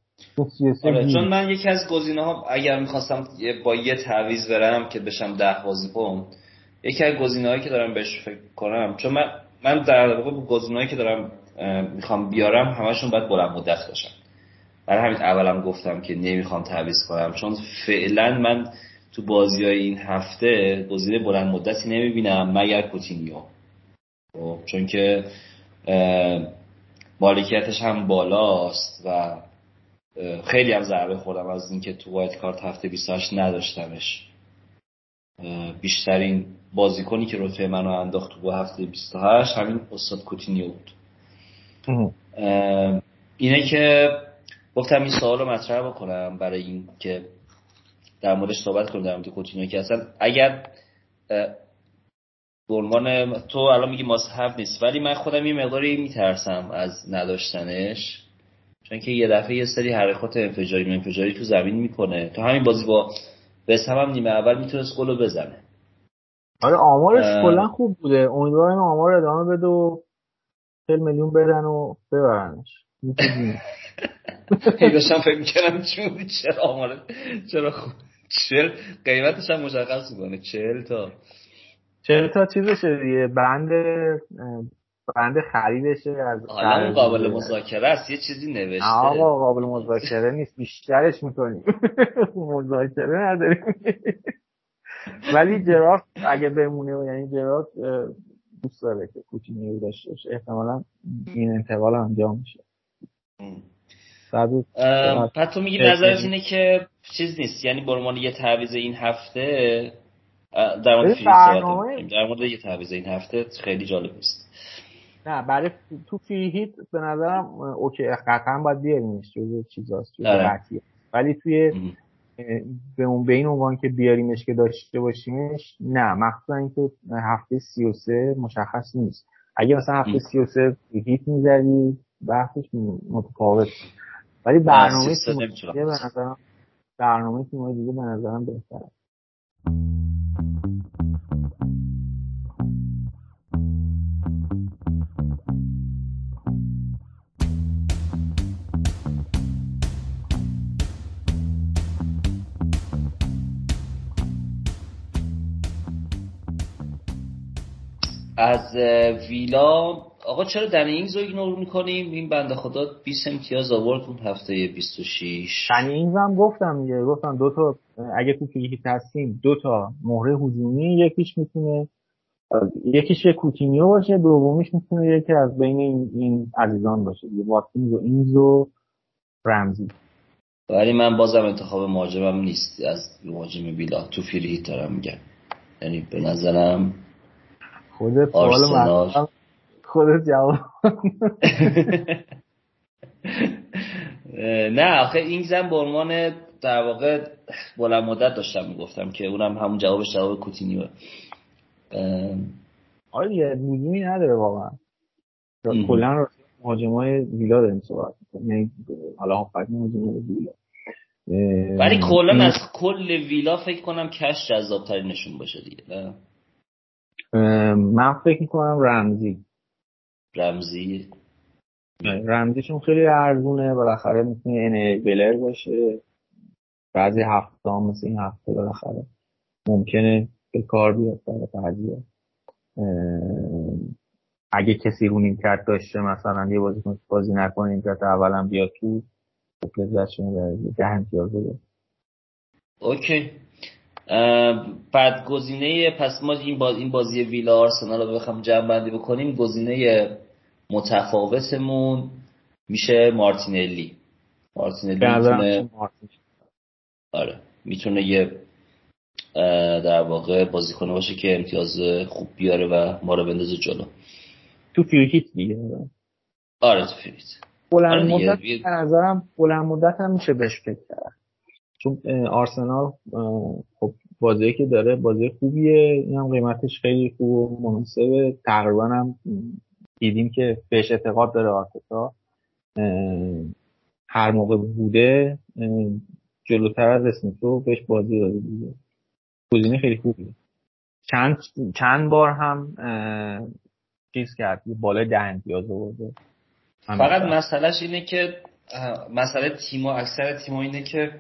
آره چون من یکی از گزینه ها اگر میخواستم با یه تعویض برم که بشم ده بازیکن، یکی از گزینه هایی که دارم بهش فکر کنم، چون من من در واقع گزینه هایی که دارم میخوام بیارم همشون باید بلند مدت باشن، برای همین اولم گفتم که نمیخوام تعویض کنم چون فعلا من تو بازیای این هفته گزینه بلند مدتی نمیبینم مگر کوتینیو، چون که مالکیتش هم بالاست و خیلی هم ضربه خوردم از اینکه تو وایت کارت هفته بیست و هشت نداشتمش. بیشترین بازیکنی که رتبه منو انداخت تو هفته بیست و هشت همین استاد کوتینیو بود. اینه که گفتم این سوال رو مطرح بکنم برای این که در موردش صحبت کنم، در مورد کوتینیو که اصلا اگر به عنوان تو الان میگی مصحف نیست، ولی من خودم یه مقداری میترسم از نداشتنش، چون که یه دفعه یه سری حرکات انفجاری انفجاری تو زمین میکنه. تو همین بازی با وست هم نیمه اول میتونست گل رو بزنه. آره آمارش کلا خوب بوده، امیدوارم آمار ادامه بده و چهل میلیون بدن و ببرنش. داشتم فکر میکنم چون چرا آماره چرا خوب چهل قیمتش هم مشخص میکنه چهل تا چهل تا چیزشه دیگه، بند بند خریدشه از حالا قابل مذاکره است یه چیزی نوشته. آقا قابل مذاکره نیست، بیشترش میکنیم مذاکره نداریم. ولی جرارد اگه بمونه و یعنی جرارد دوست داره که کوچینیو داشته باشه، احتمالاً این انتقال انجام میشه. پس تو میگی نظرت اینه که چیز نیست، یعنی برمان یه تعویض این هفته در مورد فیلم در مورد یه تعویض این هفته خیلی جالب نیست. نه برای تو فیهیت به نظرم اوکی، قطعا باید بیاریمش، چیز چیزاست ولی توی به اون به این عنوان که بیاریمش که داشته باشیمش نه، مخصوصا اینکه هفته سی و سه مشخص نیست. اگه مثلا هفته سی و سه هیت می‌زدی بحثش متفاوت، ولی برنامه تیمایی به نظرم برنامه تیمایی دیگه به نظرم بهتره. از ویلا آقا چرا دنی اینگز رو ایگنور میکنیم؟ این بنده خدا بیست امتیاز آورد اون هفته بیست و شش. دنی اینگز هم گفتم دیگه، گفتم دو تا اگه تو فیلیک هستیم دو تا مهره هجومی، یکیش میتونه یکیش کوتینیو باشه، دومیش میتونه یکی از بین این, این عزیزان باشه دیگه، واتکینز و اینگز و رمزی. ولی من بازم انتخاب مهاجمم نیست از مهاجم ویلا، تو فیلیک دارم میگم. یعنی به نظرم خودت سوال خودت جواب نه آخه این زن برمان در واقع بلند مدت داشتم میگفتم که اونم همون جوابش جواب کوتینیو. آره دیگه موضوعی نداره واقعا، کلا راجع به مهاجمای ویلا داریم صحبت می‌کنیم، یعنی حالا هافبک مهاجمای ویلا، ولی کلا از کل ویلا فکر کنم کش جذاب‌ترین نشون باشه دیگه. من فکر میکنم رمزی رمزی رمزی چون خیلی ارزونه، بالاخره میتونه انیبلر باشه بعضی هفته ها، مثل این هفته بالاخره ممکنه به کار بیاد برای ترجیح. اگه کسی رو نیمکت داشته مثلا یه بازیکن بازی نکنه نیمکت اولم بیاد تو پلیزشون داره ده امتیاز بده. اوکی بعد گزینه، پس ما این باز این بازی ویلا آرسنال رو بخوام جمع بندی بکنیم، گزینه متفاوتمون میشه مارتینلی. مارتینلی میتونه آره میتونه یه در واقع بازیکن باشه که امتیاز خوب بیاره و ما رو بندازه جلو تو فیوریت دیگه. آره تو فیوریت بلند مدت به نظرم بلند مدت هم میشه بهش فکر کرد، چون آرسنال خب بازی که داره بازی خوبیه، اینم قیمتش خیلی خوب و مناسبه، تقریبا هم دیدیم که بهش اعتقاد داره آرتتا، هر موقع بوده جلوتر از اسمیتو بهش بازی داده دیگه، گزینه خیلی خوبیه. چند چند بار هم چیز کرد بالای ده امتیاز آورده. فقط مسئلهش اینه که مسئله تیم‌ها، اکثر تیم‌ها اینه که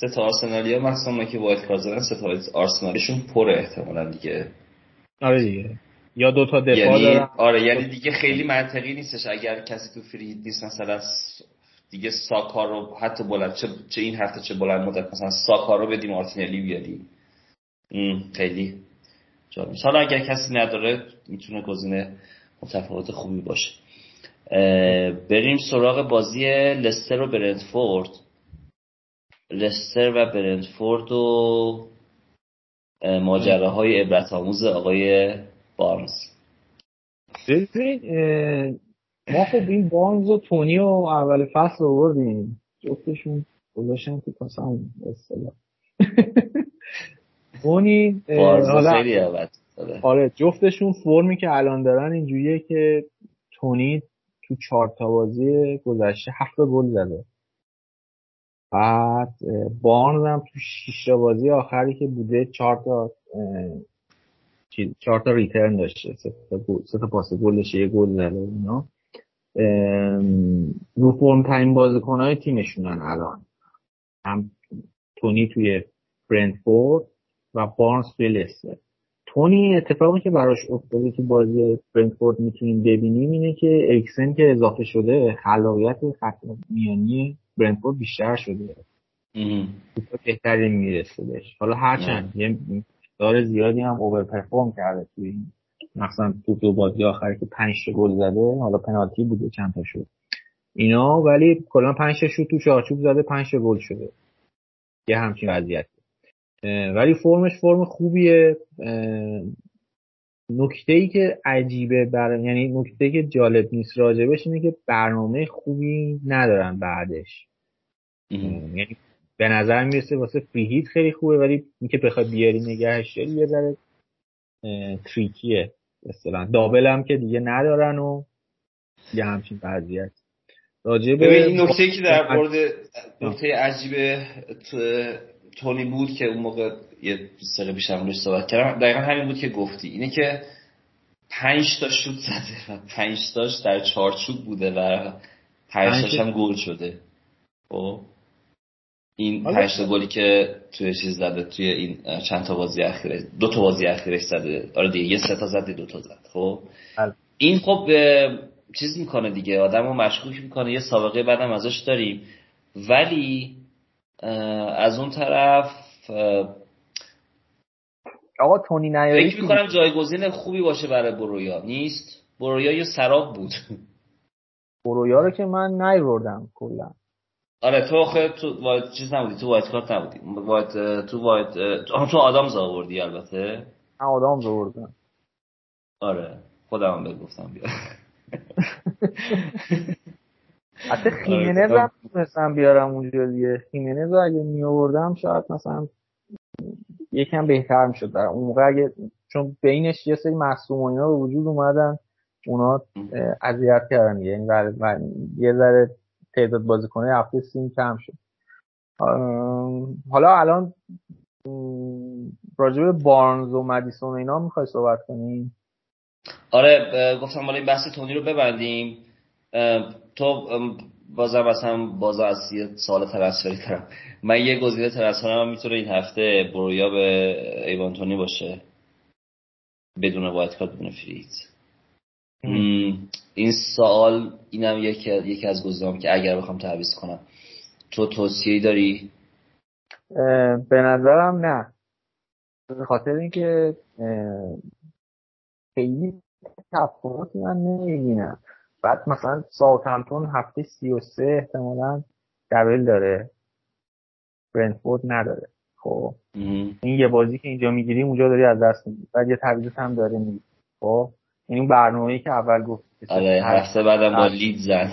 سه تا آرسنالیا مثلا ما که وایلد کارت زدن سه تا آرسنالیشون پر احتمالاً دیگه. آره دیگه یا دو تا دفاع یعنی... دارن. آره یعنی دیگه خیلی منطقی نیستش اگر کسی تو فری نیست مثلا دیگه ساکا رو حتی بلند چه, چه این هفته چه بلند مدت مثلا ساکا رو بدیم مارتینلی بیاریم. خیلی جالب. حالا اگر کسی نداره میتونه گزینه متفاوت خوبی باشه. بریم سراغ بازی لستر و برنتفورد. لستر و برنتفورد و ماجراهای عبرت آموز آقای بارنز. ببینید ما خب این بارنز و تونی رو اول فصل آوردیم، جفتشون گذاشتن تو کاسه‌مون به اصطلاح. تونی حالا آره جفتشون فرمی که الان دارن اینجوریه که تونی تو چهار تا بازی گذشته هفت گل زده، بعد بارنز هم تو شش تا بازی آخری که بوده چهار تا چیز چهار تا ریترن داشته، سه تا گل سه تا پاس گل داشته، یه گل زده. اینا رو فرم ترین بازیکن‌های تیمشونن الان، هم تونی توی برنتفورد و بارنز توی لستر. تونی اتفاقی که براش افتاده تو بازی برنتفورد میتونیم ببینیم اینه که اریکسن که اضافه شده خلاقیت خط میانی برنتفورد بیشتر شده، بهتری میرسه بهش. حالا هرچند یه مقدار زیادی هم اوور پرفورم کرده توی این مثلا تو دو بازی آخری که پنج تا گل زده، حالا پنالتی بوده چند تا شد اینا، ولی کلا پنج تا شوت تو چارچوب زده پنج تا گل شده، یه همچین وضعیتی. ولی فرمش فرم خوبیه. نکته‌ای که عجیبه بر... یعنی نکته‌ای که جالب نیست راجبش اینه که برنامه خوبی ندارن بعدش، یعنی به نظر میرسه واسه فریهیت خیلی خوبه، ولی اینکه بخواد بیاری نگهش داری یه ذره تریکیه. مثلا دابل هم که دیگه ندارن و یه همچین وضعیت. راجب این نکته که در مورد نکته عجیب تونی بود که اون موقع یه سری بیشتر روش صحبت کردم، دقیقا همین بود که گفتی، اینه که پنج تا شوت زده و پنج تاش در چارچوب بوده و پنج تاش هم گل شده. خب این پنج تا گلی که توی چیز زده توی این چند تا بازی اخیر، دو تا بازی اخیرش زده، آره دیگه یه سه تا زده دو تا زد. خب این خب چیز میکنه دیگه، آدمو مشکوک میکنه، یه سابقه بعدم ازش داریم، ولی از اون طرف آقا تونی نیاری فکر میکنم جایگزین خوبی باشه برای برویا. نیست؟ برویا یه سراب بود. برویا رو که من نیاوردم کلا. آره تو آخه تو وایت چیز نبودی، تو وایت کارت نبودی، وایت تو وایت تو آدامز آوردی. البته من آدامز آوردم. آره خودم هم بگفتم بیا. حتی خیمنز هم میتونستم بیارم اونجا دیگه. خیمنز رو اگه میاوردم شاید مثلا یکم بهتر میشد برای اون موقع، اگه چون بینش یه سری معصوم اینا به وجود اومدن اونا اذیت کردن، یعنی یه ذره تعداد بازیکن‌های هفته سیم کم شد. حالا الان راجع به بارنز و مدیسون و اینا میخوای صحبت کنیم؟ آره گفتم حالا این بحث تونی رو ببندیم. تو بازم مثلا بازم از یه سال ترنسفری کردم من، یه گزینه ترنسفرم میتونه این هفته برویا به ایوان تونی باشه بدون وایت کارت بدون فرید. این سوال اینم یکی یکی از گزینه‌ام که اگر بخوام تعویض کنم تو توصیه‌ای داری؟ به نظرم نه، به خاطر اینکه خیلی تفاوتی من نمی‌بینم. بعد مثلا ساوثهمپتون هفته سی و سه احتمالاً دبل داره، برنتفورد نداره. خب این یه بازی که اینجا میگیری اونجا داری از دست میدی، بعد یه تعویض هم داره میگیری. خب این اون برنامه‌ای که اول گفتی. آره هفته بعدم با لید زن.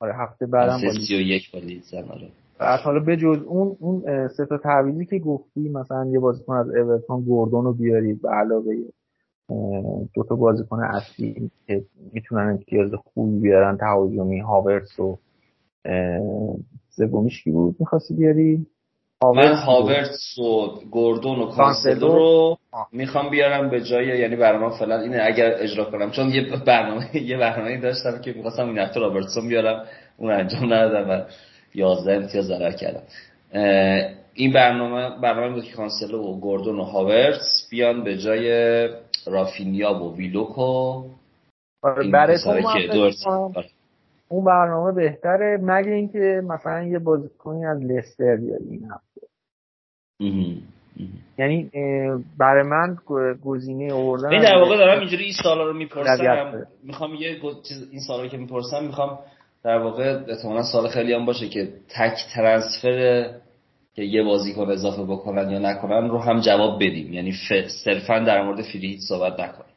آره هفته بعدم با سی و یک با لید زن. آره بعد حالا بجز اون اون سه تا تعویضی که گفتی، مثلا یه بازیکن از اورتون گوردون رو بیارید به علاوه دو تا بازیکن اصلی که میتونن امتیاز خوبی بیارن تهاجمی، هاورتس و سومیش کی بود می‌خواستی بیاری؟ من هاورتس و گوردون و کانسلو رو میخوام بیارم به جای، یعنی برام فعلا اینه اگر اجرا کنم، چون یه برنامه یه برنامه‌ای داشتم که می‌خواستم این هفته رابرتسون بیارم، اون انجام ندادم و یازده امتیاز ضرر کردم. این برنامه برنامه بود که کانسلو و گوردون و هاورتس بیان به جای رافینیا و ویلوک و برای اون برنامه بهتره، مگه اینکه مثلا یه بازیکنی از لستر بیاری این هفته. یعنی برای من گزینه آوردن من در واقع دارم اینجوری این سالا رو میپرسم، میخوام یه چیز این سالا رو که میپرسم میخوام در واقع احتمالاً سال خیلی هم باشه که تک ترانسفر که یه بازیکن اضافه بکنن یا نکنن رو هم جواب بدیم، یعنی صرفاً در مورد فری صحبت نکنیم.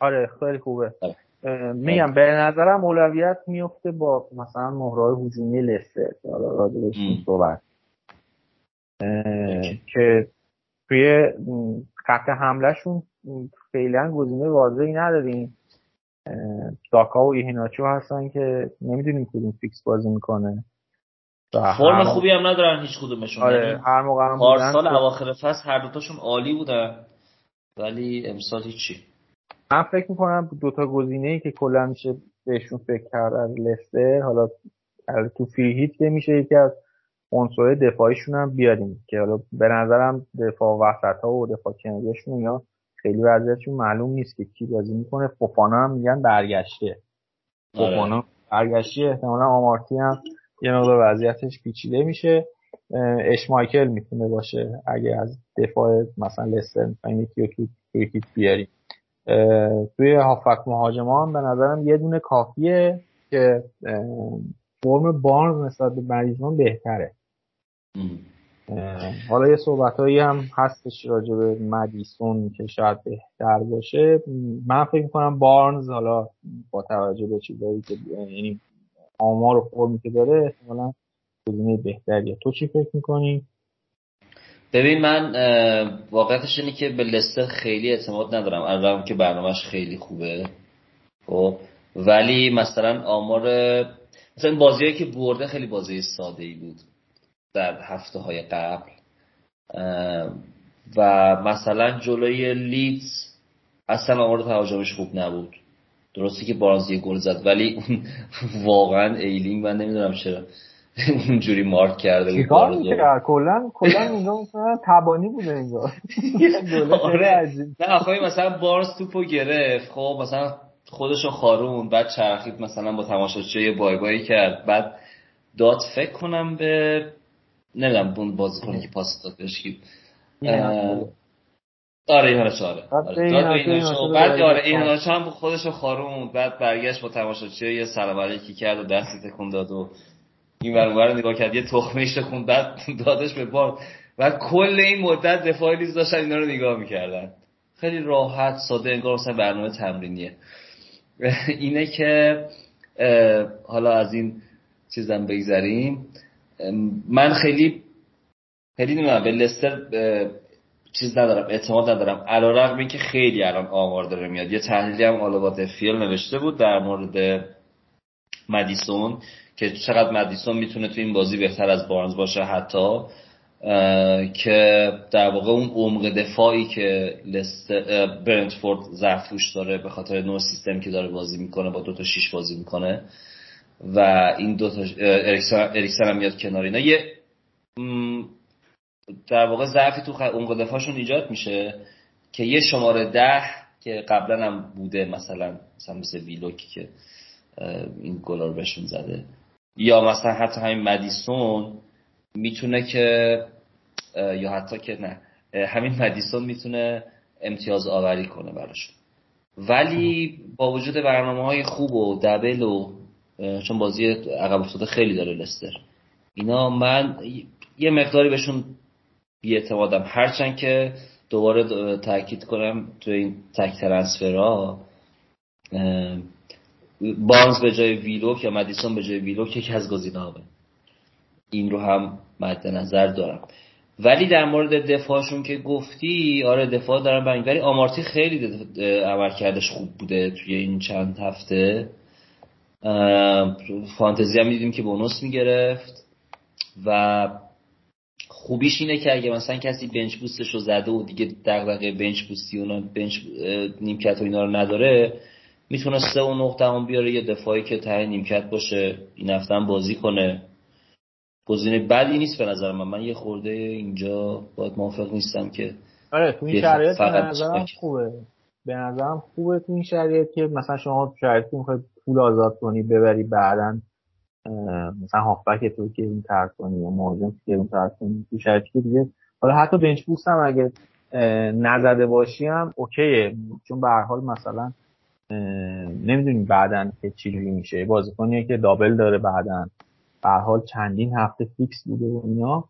آره خیلی خوبه. آره. میگم به نظرم اولویت میفته با مثلا مهرهای هجومی لستر راجبش صحبت که توی خط حملهشون فعلا گزینه واضحی نداریم. ساکا و ایهناچو هستن که نمیدونیم کدوم فیکس بازی میکنه، فرم خوبی هم ندارن هیچ کدومشون. آره هر موقع هم بودن سال اواخر فصل هر دوتاشون عالی بودن ولی امسال هیچی. من فکر میکنم دوتا گزینه‌ای که کلا میشه بهشون فکر کرد از لستر، حالا تو فری هیت که میشه یکی از عنصرهای دفاعیشون هم بیاریم که حالا به نظرم دفاع وسط‌ها و دفاع کناریشون یا خیلی وضعیتشون معلوم نیست که کی بازی میکنه. فوفانا هم میگن برگشته. فوفانا برگشته احتمالاً. آمارتی هم یه مقدار وضعیتش پیچیده میشه. اشمایکل میتونه باشه اگه از دفاع مثلا لستر میخوایم یکی رو تو فری‌کیک بیاریم. توی هافک مهاجمان به نظرم یه دونه کافیه که فرم بارنز نسبت به مریضان بهتره. حالا یه صحبتایی هم هستش راجع به مدیسون که شاید بهتر باشه. من فکر می‌کنم بارنز حالا با توجه به چیزایی که یعنی آمار و فرمی که داره احتمالاً گزینه بهتریه. تو چی فکر می‌کنی؟ ببین من واقعیتش اینه که به لستر خیلی اعتماد ندارم، البته که برنامه‌اش خیلی خوبه خب، ولی مثلا آمار مثلا بازیایی که برده خیلی بازی ساده‌ای بود در هفته‌های قبل و مثلا جلوی لیدز اصلا آمار تهاجمش خوب نبود، درسته که بارنز یه گل زد ولی واقعا ایلینگ من نمیدونم چرا اونجوری مارک کرده بود. چیکار می‌کرد؟ کلاً کلاً اینجا مثلا تبانی بوده اینجا. آره نه آخه مثلا بارنز توپو گرفت خب مثلا خودشو خارون، بعد چرخید مثلا با تماشاچی بای بای کرد، بعد داد فکر کنم به نمیدونم اون بازیکنی که پاس داد بهش کی. آره اینا چاره. بعد آره اینا چم خودشو خارون، بعد برگشت با تماشاچی یه سلام علیکی کرد و دستی تکون داد و این برنامه رو نگاه کرد، یه تخمهش خوند بعد دادش به بار و کل این مدت دفاعی لیز داشتن اینا رو نگاه میکردن. خیلی راحت ساده انگار مثلا برنامه تمرینیه. اینه که حالا از این چیزم بگذریم، من خیلی خیلی نمیدونم به لستر چیز ندارم، اعتماد ندارم، علیرغم اینکه خیلی الان آمار داره میاد. یه تحلیلی هم آلوات فیل نوشته بود در مورد مدیسون که چقدر مدیسون میتونه تو این بازی بهتر از بارنز باشه، حتی که در واقع اون عمق دفاعی که برنتفورد ضعفش داره به خاطر نوع سیستم که داره بازی میکنه، با دوتا شیش بازی میکنه و این دوتا اریکسن اریکسن هم میاد کنار، اینا یه در واقع ضعفی تو عمق دفاعشون ایجاد میشه که یه شماره ده که قبلا هم بوده مثلا مثلا مثل ویلوکی که این گلار بهشون زده، یا مثلا حتی همین مدیسون میتونه که یا حتی که نه همین مدیسون میتونه امتیاز آوری کنه براشون. ولی با وجود برنامه‌های خوب و دبل و چون بازی عقب افتاده خیلی داره لستر، اینا من یه مقداری بهشون بی‌اعتمادم، هرچند که دوباره تاکید کنم تو این تک ترنسفرها بارنز به جای ویلوک یا مدیسون به جای ویلوک یکی از گزینه‌هاست، این رو هم مد نظر دارم. ولی در مورد دفاعشون که گفتی آره دفاع دارم بنگ، ولی آمارتی خیلی عملکردش خوب بوده توی این چند هفته، فانتزی هم دیدیم که بونوس میگرفت و خوبیش اینه که اگه مثلا کسی بنچ بوستش رو زده و دیگه دغدغه بنچ بوستی اونا بنچ نیمکت و اینا رو نداره، میتونه سه و نقطه هم بیاره، یه دفاعی که ته نیمکت باشه این هفته هم بازی کنه. گزینه بدی نیست به نظر من. من یه خورده اینجا باید موافق نیستم که آره تو این شرایط به نظرم خوبه، به نظرم خوبه تو این شرایط که مثلا شما شرایطی میخواید پول آزاد کنی ببری بعدن مثلا هافبک تو که این طرف کنی یا مهاجم که اون طرف کنی، تو شرایطی که دیگه حالا حتی بنچ بوست هم اگه نزده باشی هم اوکیه، چون به هر حال مثلا نمیدونی بعدن که چجوری میشه، بازیکنیه که دابل داره بعدن به هر حال چندین هفته فیکس بوده و اینا،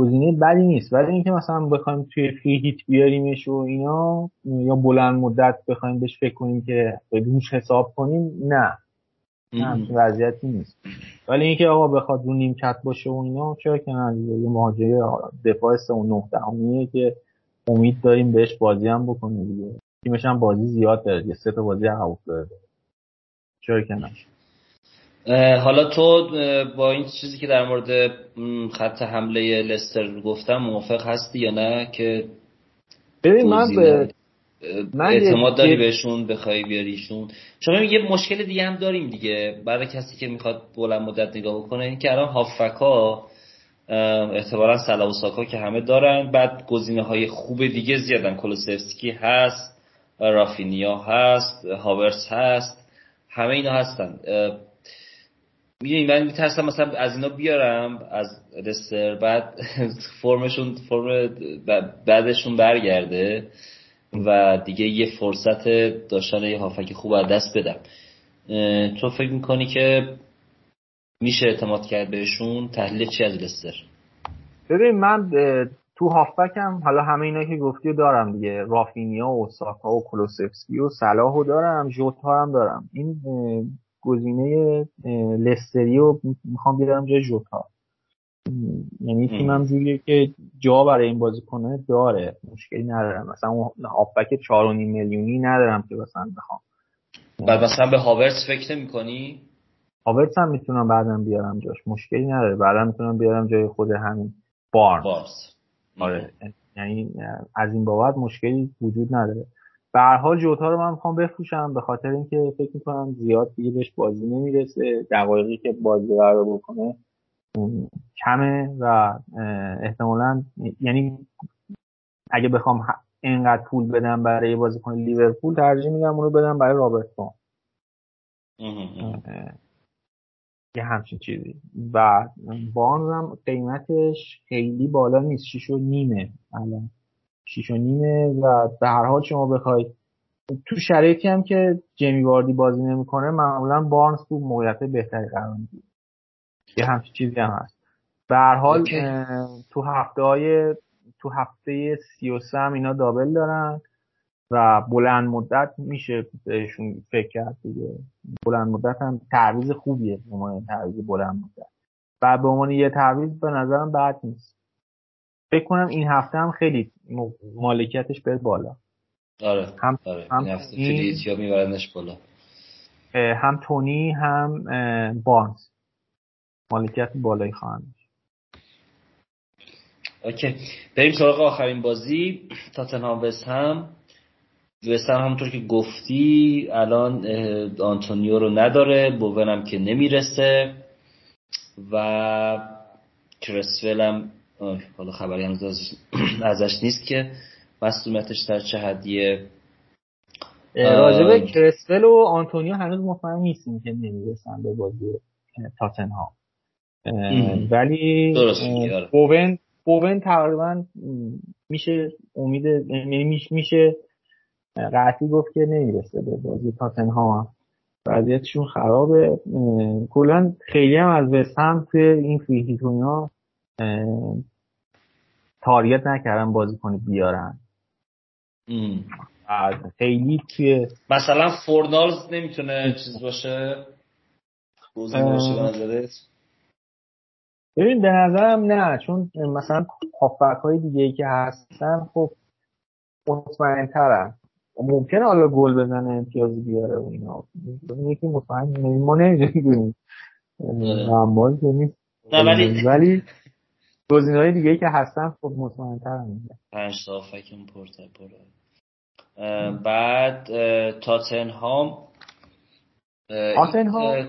گزینه بدی نیست. ولی اینکه مثلا بخوایم توی فری هیت بیاریمش و اینا یا بلند مدت بخوایم بهش فکر کنیم که روش حساب کنیم، نه همچین وضعیتی نیست. ولی اینکه آقا بخواد رو نیمکت باشه و اینا چرا که نه، یه مهاجم دفاع سه و نه دهمیه که امید داریم بهش بازی هم بکنه دیگه، تیمش هم بازی زیاد داره، یه سه تا بازی عقب داره، چرا که نه. حالا تو با این چیزی که در مورد خط حمله لستر گفتم موافق هستی یا نه؟ که ببین من به اعتماد داری بهشون بخوای بیاریشون، چون یه مشکل دیگه هم داریم دیگه برای کسی که میخواد بلند مدت نگاه بکنه، این که الان هافکا احتمالاً سلا و ساکا که همه دارن، بعد گزینه‌های خوب دیگه زیادن، کولوسفسکی هست، رافینیا هست، هاورتس هست، همه اینا هستن. میدونی من میترسم مثلا از اینا بیارم از لستر بعد فرمشون فرم بعدشون برگرده و دیگه یه فرصت داشتن یه هافک خوب از دست بدم. تو فکر میکنی که میشه اعتماد کرد بهشون؟ تحلیل چی از لستر؟ ببین من تو هافکم حالا همه اینا که گفتی دارم دیگه، رافینیا و ساکا و کولوسفسکی و صلاحو دارم، ژوتا هم دارم، این گزینه لستری رو میخوام بیارم جای ژوتا. یعنی تیمم جوریه که جا برای این بازیکن‌ها داره، مشکلی ندارم. مثلا اون هافبک چهار و نیم میلیونی ندارم که مثلا بخوام. بعد مثلا به هاورتس فکر نمی‌کنی؟ هاورتس هم میتونم بعداً بیارم جاش، مشکلی نداره. بعداً میتونم بیارم جای خود همین بارنز. بارنز. آره. یعنی از این بابت مشکلی وجود نداره. به هر حال جوتا رو من می‌خوام بفروشم به خاطر اینکه فکر می‌کنم زیاد دیگه بهش بازی نمی‌رسه. دقایقی که بازی قرار بکنه کمه و احتمالاً، یعنی اگه بخوام اینقدر پول بدم برای بازیکن لیورپول ترجیح میدم اون رو بدم برای رابرتسون یه همچین چیزی. و بارنز هم قیمتش خیلی بالا نیست، شیش و نیمه الان شیش و نیمه و به هر حال شما بخواید تو شرایطی هم که جیمی واردی بازی نمی‌کنه معمولاً بارنز تو موقعیت بهتری قرار می‌گیره، یه همچین چیزی هم هست. به هر حال تو هفته‌های تو هفته سی و سه هم اینا دابل دارن و بلند مدت میشه بهشون فکر کرد دیگه. بلند مدت هم تعویض خوبیه، به عنوان تعویض بلند مدت و به عنوان یه تعویض به نظرم بد نیست. فکر کنم این هفته هم خیلی مالکیتش بره بالا. آره هم آره. هم این هفته فلیتیا میبرنش بالا، هم تونی هم بارنز مالکیت بالایی خواهند. اوکی، بریم سراغ آخرین بازی تاتنهام وست هم. وست هم همونطور که گفتی الان آنتونیو رو نداره، بوون هم که نمیرسه و کرسول هم حالا خبری هم ازش نیست که مسئولیتش در چه حدیه. راجب کرسول و آنتونیو هنوز مطمئن نیستیم که نمیرسن به بازی تاتنهام، ولی بوون بوون تقریبا میشه امید میشه قطعی گفت که نمیرسه به بازی تاتنهام. وضعیتشون خرابه کلا. خیلی هم از وست هم توی این فری هیت و اینا تاریت نکردن بازیکن بیارن. خیلی توی مثلا فورنالز نمیتونه چیز باشه، گزینه باشه به نظرت؟ ببین به نظرم نه، چون مثلا هافبک های دیگه ای که هستن خب مطمئن‌ترن، ممکنه حالا گل بزنه امتیاز بیاره و اینا، یکی مطمئن ما نمی‌دونیم معمول که نیست، ولی گزینه های دیگه ای که هستن خب مطمئن‌ترن. پنج تا هافبکمون پرته پره. بعد تاتنهام تاتنهام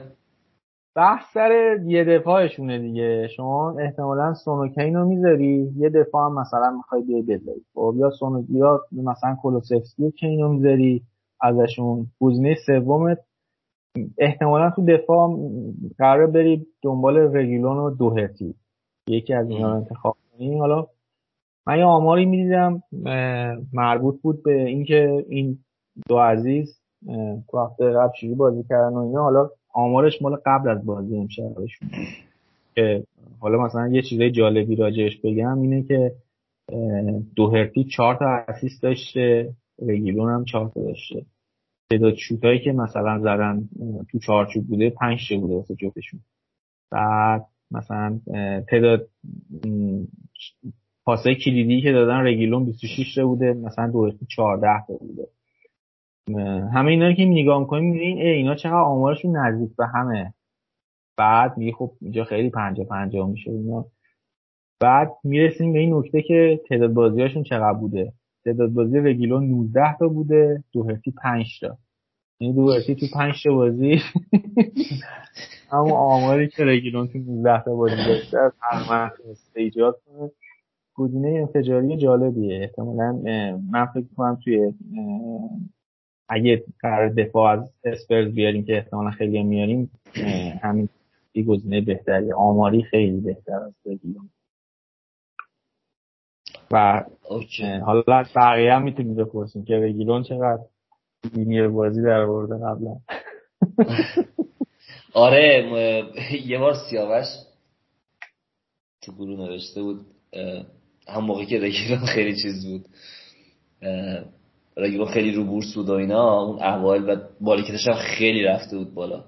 بحث سر یه دفاعشونه دیگه. شما احتمالاً سونوکین رو میذاری، یه دفاع هم مثلا میخوای بیای بذاری، خب یا سونوکین یا مثلا کولوسفسکی و کین رو میذاری ازشون. گزینه سومت احتمالاً تو دفاع قرار بری دنبال رگیلون و دوهرتی، یکی از اینا رو انتخاب کنی. حالا من یه آماری میدیدم مربوط بود به اینکه این دو عزیز تو هفته قبل چجوری بازی کردن و اینا. حالا آمارش مال قبل از بازی امشبشون که حالا مثلا یه چیزای جالبی راجعش بگم اینه که دوهرتی چهار تا اسیست داشته، رگیلون هم چهار تا داشته. تعداد شوتایی که مثلا زدن تو چارچوب بوده پنج تا بوده واسه جفتشون. بعد مثلا تعداد پاسای کلیدی که دادن رگیلون بیست و شش تا بوده، مثلا دوهرتی چهارده تا بوده. همه اینا رو که نگاه می‌کنیم می‌بینین اینا چقدر آمارشون نزدیک به همه. بعد میگه خب اینجا خیلی پنجاه پنجاه میشه اینا. بعد میرسیم به این نکته که تعداد بازی‌هاشون چقدر بوده. تعداد بازی رگیلون نوزده تا بوده، دوهرتی پنج تا. یعنی دوهرتی تو پنج تا بازی اما آماری که رگیلون تو نوزده تا بازی داشته تقریبا ایجاد کنه. گزینه انفجاری جالبیه. احتمالاً من فکر می‌کنم توی اگه قرار دفاع از اسپرز بیاریم که احتمالا خیلی میاریم، همین یه گزینه بهتری، آماری خیلی بهتر از بگیریم و اوکی. حالا بقیه هم میتونیم بپرسیم که رگیلون چقدر دینیر بازی در برده قبلا. آره یه بار سیاوش تو گروه نوشته بود هم موقعی که رگیلون خیلی چیز بود، رگیلون خیلی رو بورس بود و اینا اون احوال و مالکیتش هم خیلی رفته بود بالا،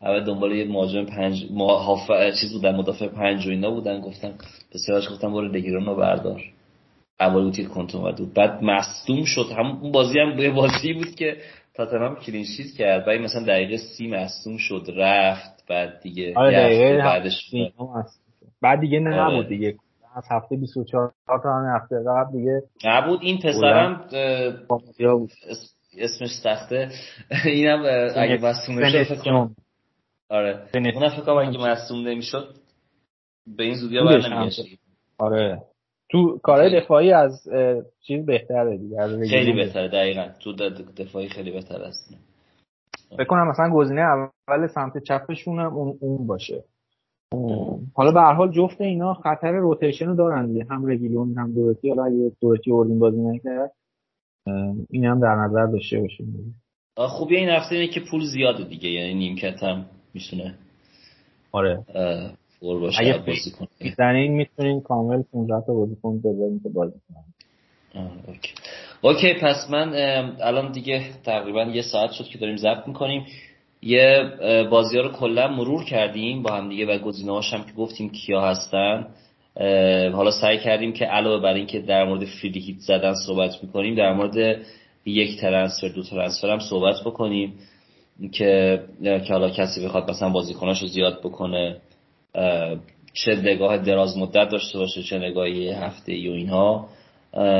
اول دنبال یه مهاجم پنج ما هافه چیز بودن، مدافع پنج و اینا بودن، گفتم به سراج گفتم برو رگیلون رو بردار. اول بود که کنتون بود، بعد مصدوم شد. هم اون بازی هم یه بازی بود که تاتنهام کلین شیت کرد، بعد مثلا دقیقه سی مصدوم شد رفت، بعد دیگه آره بعدش بعد دیگه نه آره. بود دیگه از هفته بیست و چهار تا همین هفته قبل دیگه نبود. این پسرم اسمش سخته اینم اگه مصدوم شد فکر کنم آره اون فکر کنم اگه مصدوم نمیشد به این زودی بر نمیگشت. آره تو کارهای دفاعی از چیز بهتره دیگه، خیلی بهتره دقیقاً، تو دفاعی خیلی بهتر است. فکر کنم مثلا گزینه اول سمت چپشون هم اون باشه. حالا به هر حال جفت اینا خطر روتیشن رو دارن دیگه، هم رگیلون هم دوهتی. حالا اگه دوهتی اردین بازی نکرد این هم در نظر داشته باشیم دیگه. خوبی این هفته اینه که پول زیاده دیگه، یعنی نیمکت هم میتونه آره فور باشه اگه بازی کنه. یعنی میتونین کامل پانزده تا بازیکن بذارین که بازی کنن. اوکی. اوکی پس من الان دیگه تقریبا یه ساعت شد که داریم ضبط می‌کنیم. یه بازی‌ها رو کلا مرور کردیم با هم دیگه و گزینه‌هاش هم که گفتیم کیا هستن. حالا سعی کردیم که علاوه بر اینکه در مورد فری هیت زدن صحبت می‌کنیم، در مورد یک ترنسفر دو ترنسفر هم صحبت بکنیم که که حالا کسی بخواد مثلا بازیکناشو زیاد بکنه، چه نگاه دراز مدت داشته باشه، چه نگاهی هفته‌ای و اینها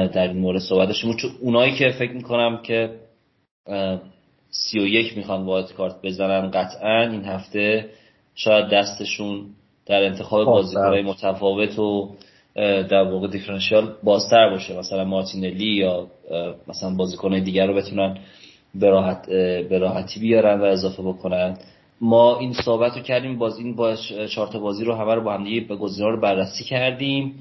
در این مورد صحبت داشتیم. چون اونایی که فکر می‌کنم که سی و یک میخوان وایلد کارت بزنن قطعاً این هفته شاید دستشون در انتخاب بازیکن‌های متفاوت و در واقع دیفرانشیال بازتر باشه، مثلا مارتینلی یا مثلا بازیکن‌های دیگر رو بتونن به راحت به راحتی بیارن و اضافه بکنن. ما این صحبت رو کردیم، باز این با چهار تا بازی رو همه رو با هم دیگه به گزینه‌ها رو بررسی کردیم.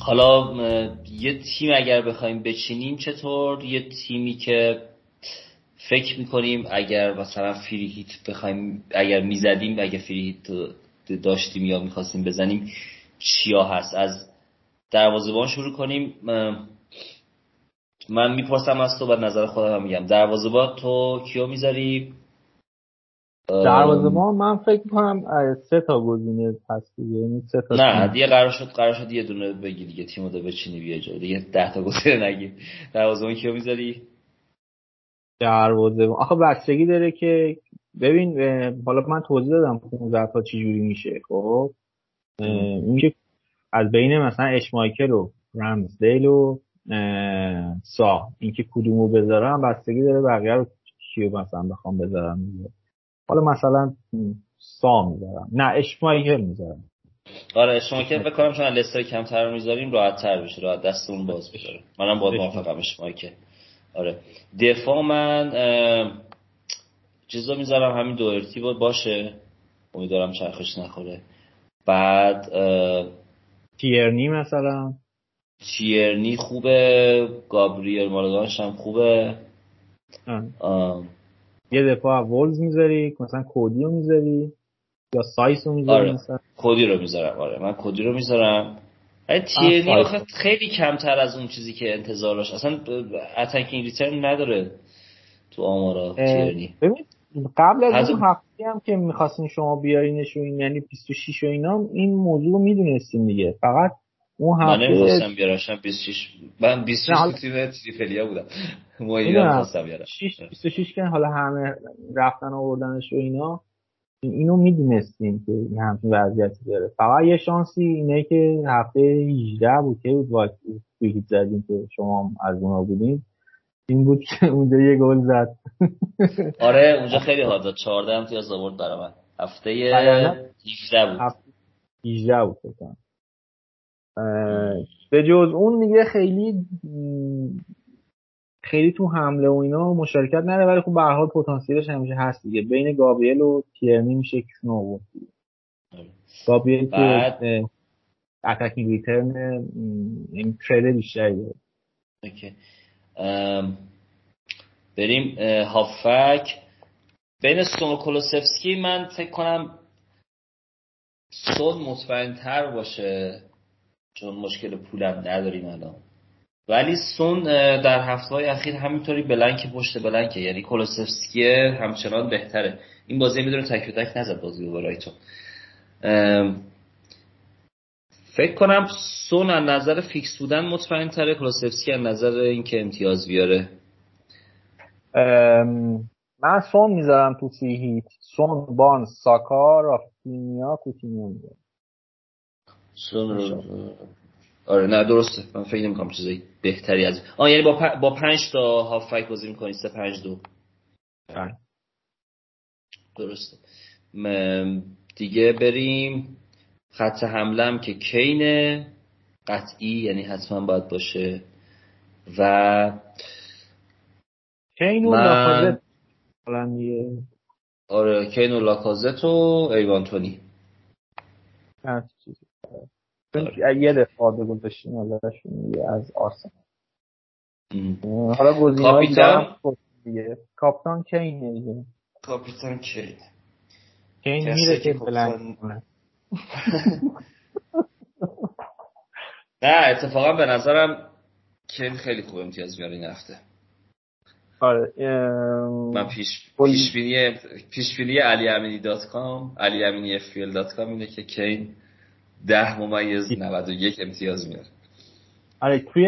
حالا یه تیم اگر بخوایم بچینیم چطور؟ یه تیمی که فکر میکنیم اگر مثلا فری هیت بخوایم، اگر میزدیم، اگر فری هیت داشتیم یا میخواستیم بزنیم چیا هست؟ از دروازه‌بان شروع کنیم. من میپرسم از تو بعد نظر خودم هم میگم. دروازه‌بان تو کیو میذاری؟ دروازه‌بان من فکر میکنم سه تا گزینه هست دیگه، یعنی سه تا. نه دیگه قرار شد قرار شد یه دونه بگی دیگه، تیمو دو بچینی بیا جای دیگه، ده تا گزینه نگی. دروازه‌بان کیو میذاری؟ دروازه آخه بستگی داره که ببین، حالا من توضیح دادم پانزده تا چی جوری میشه. خب اینکه از بین مثلا اشمایکل و رمزدیل و سا اینکه کدومو بذارم بستگی داره بقیه رو کیو مثلا بخوام بذارم. حالا مثلا سا میذارم، نه اشمایکل میذارم. آره اشمایکل فکر کنم چون لستر کمتر رو میذاریم راحت‌تر میشه، راحت دستمون باز میشه. منم با موافقم اشمایکل. آره دفاع من چیزا میذارم همین دوهرتی باشه، امیدوارم چرخش نخوره. بعد تیرنی مثلا، تیرنی خوبه، گابریل مالگانش هم خوبه. یه دفاع وولز میذاری مثلا، کودی رو میذاری یا سایس رو میذاری؟ آره. مثلا کودی رو میذارم. آره من کودی رو میذارم. تیرنی آخه خیلی کمتر از اون چیزی که انتظار داشت، اصلا اتکینگ ریترن نداره تو آمارا تیرنی. ببین قبل از, از اون هفته هم که می‌خواستین شما بیارینش و این یعنی بیست و شش و اینا این موضوع رو می‌دونستین دیگه، فقط اون هفته من نمی‌خواستم بیاراشم. بیست و شش من بیست و شش تیم تریفلیا بودم مویدی نمی‌خواستم بیاراشم. بیست و شش که حالا همه رفتن آوردنش و اینا اینو میدونستیم که این همچین وضعیتی داره، فقط یه شانسی اینه که هفته هجده بود که بود وایت هیت زدیم که شما از اونا بودین، این بود که اونجا یه گل زد. آره اونجا خیلی حال داد، چهارده امتیاز آورد برای من. هفته هجده بود، هجده بود فکرم. به جز اون دیگه خیلی خیلی تو حمله و اینا مشارکت نداره، ولی خب به هر حال پتانسیلش همیشه هست دیگه. بین گابریل و تیرنی میشه کشون آورد. گابریل بعد اتکینگ ریترن این تریل بیشتری داره. اوکی. بریم هافک بین سون و کولوسفسکی. من فکر کنم سون مطمئن‌تر باشه چون مشکل پولم نداریم الان، ولی سون در هفته‌های اخیر همینطوری بلنک پشت بلنکه، یعنی کولوسفسکی همچنان بهتره. این بازی میدونه تک و تک نزد بازی رو برای تو. فکر کنم سون از نظر فیکس بودن مطمئن‌تره، کولوسفسکی از نظر اینکه امتیاز بیاره. من سون میذارم تو سی هیت. سون، بارنز، ساکا، رافینیا، کوتینیو میذارم. سون رو آره نه درسته، من فکر نمی‌کنم چیزی بهتری از آه یعنی با پ... با پنج تا هافک بازی می‌کنی سه پنج دو. آره. درسته. م... دیگه بریم خط حمله‌ام که کینه قطعی، یعنی حتما باید باشه و کین و من... لاکازت هلندیه. آره کین و لاکازت و ایوان تونی. هر چیزی. یه دفعه بگم داشتیم حالاشون از آرسنال. حالا گزینه‌ها کاپیتان دیگه. کاپیتان کینه دیگه. کاپیتان کین. کین میره که بلند کنه. نه اتفاقا به نظرم کین خیلی خوب امتیاز میاره این هفته. آره من پیش پیشبینی پیشبینی علی امینی دات کام علی امینی اف پی ال دات کام اینه که کین ده ممیز نود و یک امتیاز میاره. آره توی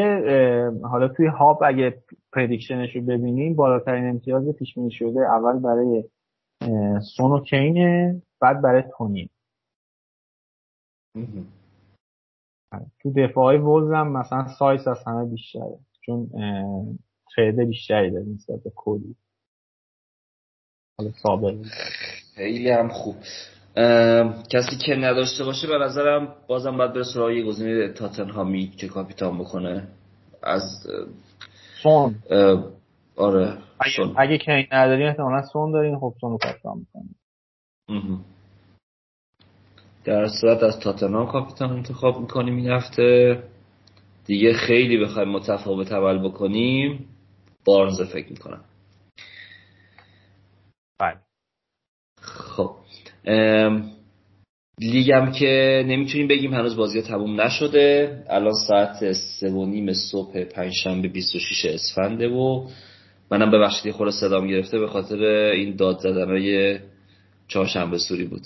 حالا توی هاب اگه پردیکشنش رو ببینیم بالاترین امتیاز پیشبینی شده اول برای سون و کینه، بعد برای تونی. تو دفاعی وولز هم مثلا سایز از همه بیشتره چون تریده بیشتری داره نسبت به کلی. حالا صابر خیلی هم خوب. کسی که نداشته باشه به نظرم بازم باید بره سراغ یه گزینه تاتنهامی که کاپیتان بکنه از سون. آره اگه, اگه که این ندارین احتمالا سون دارین، خب سون رو کاپیتان بکنیم. در صورت از تاتنهام کاپیتان انتخاب میکنیم این هفته. دیگه خیلی بخوایم متفاوت عمل بکنیم بارنز فکر میکنم. خب لیگ هم که نمیتونیم بگیم هنوز بازی ها تموم نشده. الان ساعت سه و نیم صبح پنجشنبه بیست و شش اسفنده و منم ببخشید یه خورده صدام گرفته به خاطر این داد زدنای چهارشنبه سوری بود.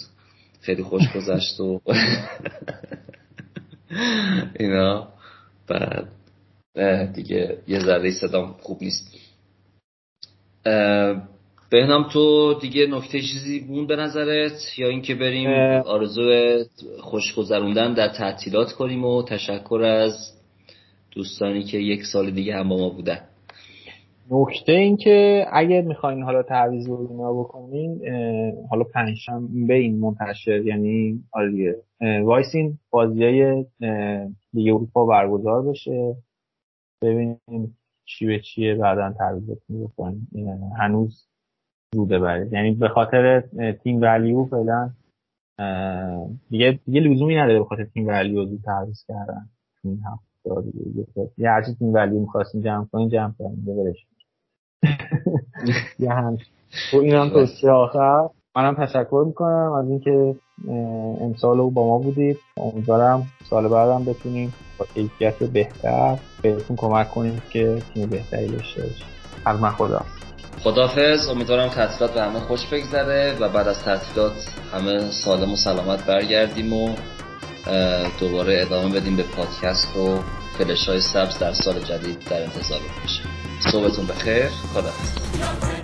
خیلی خوش گذشت و اینا بعد دیگه یه ذره صدام خوب نیست. بهنام تو دیگه نکته چیزی بود به نظرت یا اینکه بریم آرزو خوشگذروندن در تعطیلات کنیم و تشکر از دوستانی که یک سال دیگه هم با ما بودن؟ نکته این که اگه میخواین حالا تعویض رو اینا بکنین حالا پنجشنبه این منتشر یعنی آره وایسین بازیای لیگ اروپا برگزار بشه ببینیم چی به چیه بعدن تعویضات می‌کنیم. هنوز زوده برای یعنی به خاطر تیم ولیو فعلا دیگه دیگه لزومی نداره به خاطر تیم ولیو زود تعویض کردن این هفته یه هرچی تیم ولی میخواستیم جمع کنیم جمع کنیم ببرشیم یه همچه و این هم توصیه آخر. منم تشکر میکنم از اینکه امسال رو با ما بودید. امیدوارم سال بعدم بتونیم با کیفیت بهتر بهتون کمک کنیم که تیم بهتری داشته باشیم. از من خدا خداحافظ. امیدوارم تعطیلات به همه خوش بگذره و بعد از تعطیلات همه سالم و سلامت برگردیم و دوباره ادامه بدیم به پادکست و فلش‌های سبز در سال جدید در انتظار باشه. صبحتون بخیر. خدا حافظ.